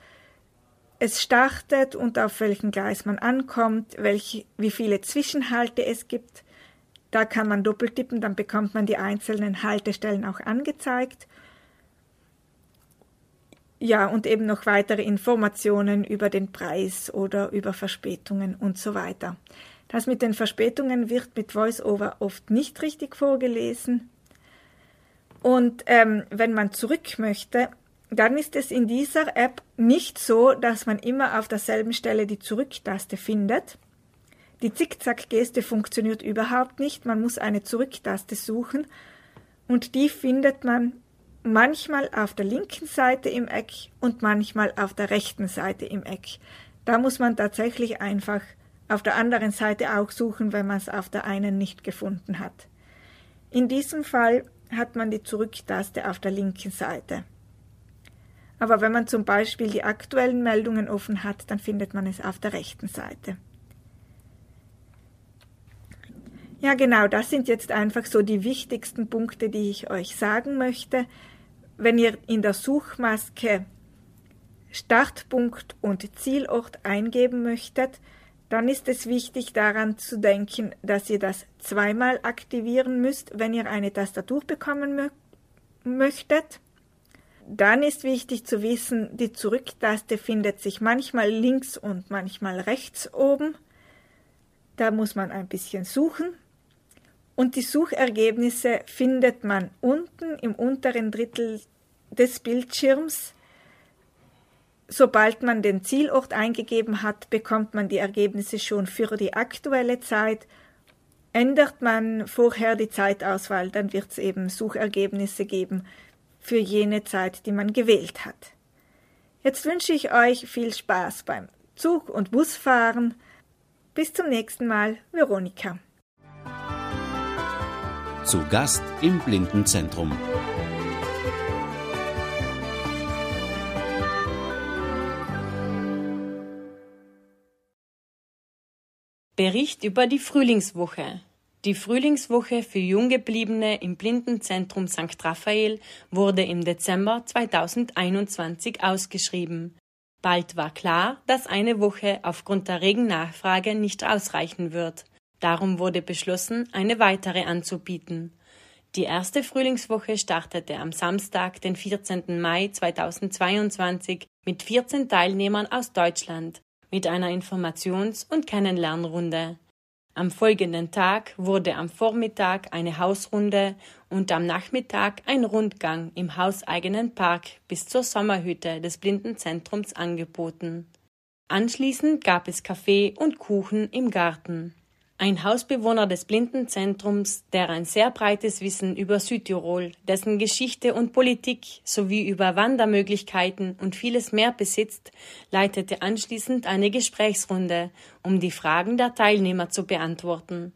es startet und auf welchem Gleis man ankommt, wie viele Zwischenhalte es gibt. Da kann man doppelt tippen, dann bekommt man die einzelnen Haltestellen auch angezeigt. Ja, und eben noch weitere Informationen über den Preis oder über Verspätungen und so weiter. Das mit den Verspätungen wird mit VoiceOver oft nicht richtig vorgelesen. Und wenn man zurück möchte, dann ist es in dieser App nicht so, dass man immer auf derselben Stelle die Zurück-Taste findet. Die Zickzack-Geste funktioniert überhaupt nicht. Man muss eine Zurück-Taste suchen und die findet man manchmal auf der linken Seite im Eck und manchmal auf der rechten Seite im Eck. Da muss man tatsächlich einfach auf der anderen Seite auch suchen, wenn man es auf der einen nicht gefunden hat. In diesem Fall hat man die Zurück-Taste auf der linken Seite. Aber wenn man zum Beispiel die aktuellen Meldungen offen hat, dann findet man es auf der rechten Seite. Ja, genau, das sind jetzt einfach so die wichtigsten Punkte, die ich euch sagen möchte. Wenn ihr in der Suchmaske Startpunkt und Zielort eingeben möchtet, dann ist es wichtig, daran zu denken, dass ihr das zweimal aktivieren müsst, wenn ihr eine Tastatur bekommen möchtet. Dann ist wichtig zu wissen, die Zurücktaste findet sich manchmal links und manchmal rechts oben. Da muss man ein bisschen suchen. Und die Suchergebnisse findet man unten im unteren Drittel des Bildschirms. Sobald man den Zielort eingegeben hat, bekommt man die Ergebnisse schon für die aktuelle Zeit. Ändert man vorher die Zeitauswahl, dann wird es eben Suchergebnisse geben für jene Zeit, die man gewählt hat. Jetzt wünsche ich euch viel Spaß beim Zug- und Busfahren. Bis zum nächsten Mal, Veronika. Zu Gast im Blindenzentrum. Bericht über die Frühlingswoche. Die Frühlingswoche für Junggebliebene im Blindenzentrum St. Raphael wurde im Dezember 2021 ausgeschrieben. Bald war klar, dass eine Woche aufgrund der regen Nachfrage nicht ausreichen wird. Darum wurde beschlossen, eine weitere anzubieten. Die erste Frühlingswoche startete am Samstag, den 14. Mai 2022, mit 14 Teilnehmern aus Deutschland, mit einer Informations- und Kennenlernrunde. Am folgenden Tag wurde am Vormittag eine Hausrunde und am Nachmittag ein Rundgang im hauseigenen Park bis zur Sommerhütte des Blindenzentrums angeboten. Anschließend gab es Kaffee und Kuchen im Garten. Ein Hausbewohner des Blindenzentrums, der ein sehr breites Wissen über Südtirol, dessen Geschichte und Politik sowie über Wandermöglichkeiten und vieles mehr besitzt, leitete anschließend eine Gesprächsrunde, um die Fragen der Teilnehmer zu beantworten.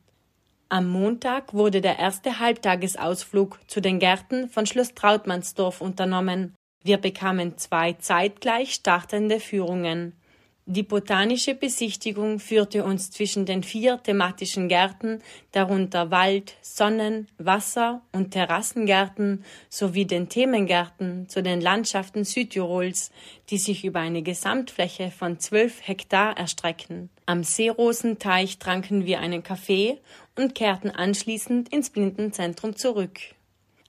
Am Montag wurde der erste Halbtagesausflug zu den Gärten von Schloss Trautmannsdorf unternommen. Wir bekamen 2 zeitgleich startende Führungen. Die botanische Besichtigung führte uns zwischen den 4 thematischen Gärten, darunter Wald-, Sonnen-, Wasser- und Terrassengärten sowie den Themengärten zu den Landschaften Südtirols, die sich über eine Gesamtfläche von 12 Hektar erstrecken. Am Seerosenteich tranken wir einen Kaffee und kehrten anschließend ins Blindenzentrum zurück.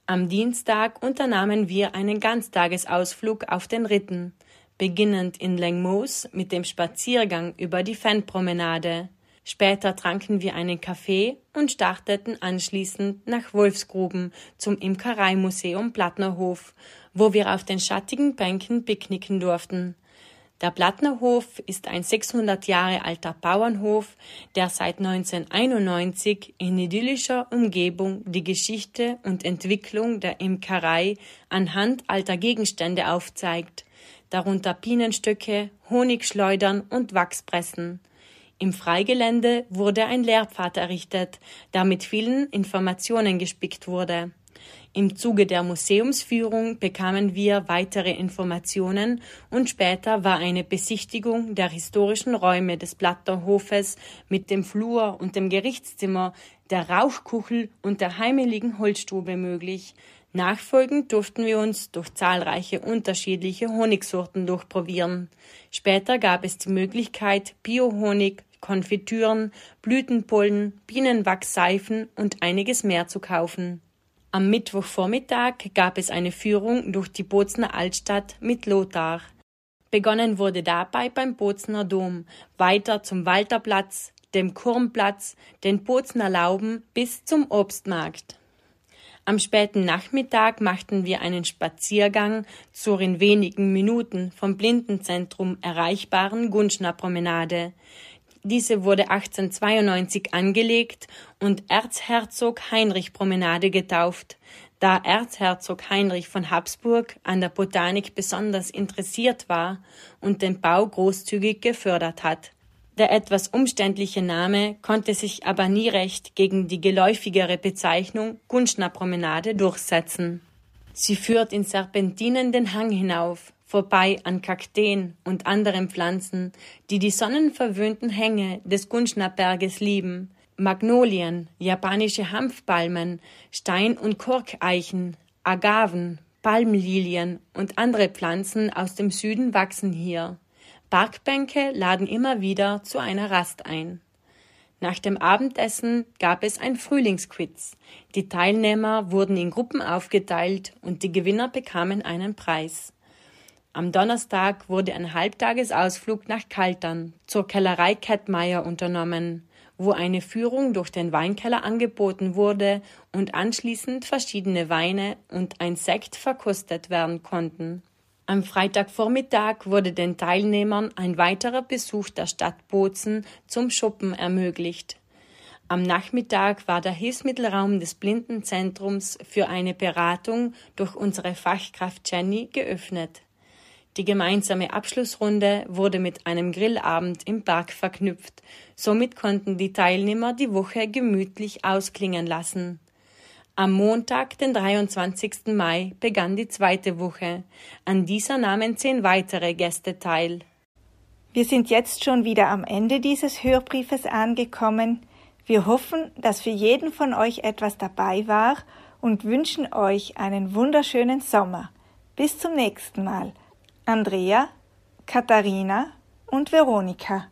Am Dienstag unternahmen wir einen Ganztagesausflug auf den Ritten, beginnend in Lengmoos mit dem Spaziergang über die Fanpromenade. Später tranken wir einen Kaffee und starteten anschließend nach Wolfsgruben zum Imkereimuseum Plattnerhof, wo wir auf den schattigen Bänken picknicken durften. Der Plattnerhof ist ein 600 Jahre alter Bauernhof, der seit 1991 in idyllischer Umgebung die Geschichte und Entwicklung der Imkerei anhand alter Gegenstände aufzeigt, darunter Bienenstöcke, Honigschleudern und Wachspressen. Im Freigelände wurde ein Lehrpfad errichtet, der mit vielen Informationen gespickt wurde. Im Zuge der Museumsführung bekamen wir weitere Informationen und später war eine Besichtigung der historischen Räume des Plattnerhofes mit dem Flur und dem Gerichtszimmer, der Rauchkuchel und der heimeligen Holzstube möglich. Nachfolgend durften wir uns durch zahlreiche unterschiedliche Honigsorten durchprobieren. Später gab es die Möglichkeit, Biohonig, Konfitüren, Blütenpollen, Bienenwachsseifen und einiges mehr zu kaufen. Am Mittwochvormittag gab es eine Führung durch die Bozner Altstadt mit Lothar. Begonnen wurde dabei beim Bozner Dom, weiter zum Walterplatz, dem Kurmplatz, den Bozner Lauben bis zum Obstmarkt. Am späten Nachmittag machten wir einen Spaziergang zur in wenigen Minuten vom Blindenzentrum erreichbaren Gunschner Promenade. Diese wurde 1892 angelegt und Erzherzog Heinrich Promenade getauft, da Erzherzog Heinrich von Habsburg an der Botanik besonders interessiert war und den Bau großzügig gefördert hat. Der etwas umständliche Name konnte sich aber nie recht gegen die geläufigere Bezeichnung Gunschner Promenade durchsetzen. Sie führt in Serpentinen den Hang hinauf, vorbei an Kakteen und anderen Pflanzen, die die sonnenverwöhnten Hänge des Gunschnerberges lieben. Magnolien, japanische Hanfpalmen, Stein- und Korkeichen, Agaven, Palmlilien und andere Pflanzen aus dem Süden wachsen hier. Parkbänke laden immer wieder zu einer Rast ein. Nach dem Abendessen gab es ein Frühlingsquiz. Die Teilnehmer wurden in Gruppen aufgeteilt und die Gewinner bekamen einen Preis. Am Donnerstag wurde ein Halbtagesausflug nach Kaltern zur Kellerei Kettmeier unternommen, wo eine Führung durch den Weinkeller angeboten wurde und anschließend verschiedene Weine und ein Sekt verkostet werden konnten. Am Freitagvormittag wurde den Teilnehmern ein weiterer Besuch der Stadt Bozen zum Shoppen ermöglicht. Am Nachmittag war der Hilfsmittelraum des Blindenzentrums für eine Beratung durch unsere Fachkraft Jenny geöffnet. Die gemeinsame Abschlussrunde wurde mit einem Grillabend im Park verknüpft. Somit konnten die Teilnehmer die Woche gemütlich ausklingen lassen. Am Montag, den 23. Mai, begann die zweite Woche. An dieser nahmen 10 weitere Gäste teil. Wir sind jetzt schon wieder am Ende dieses Hörbriefes angekommen. Wir hoffen, dass für jeden von euch etwas dabei war und wünschen euch einen wunderschönen Sommer. Bis zum nächsten Mal. Andrea, Katharina und Veronika.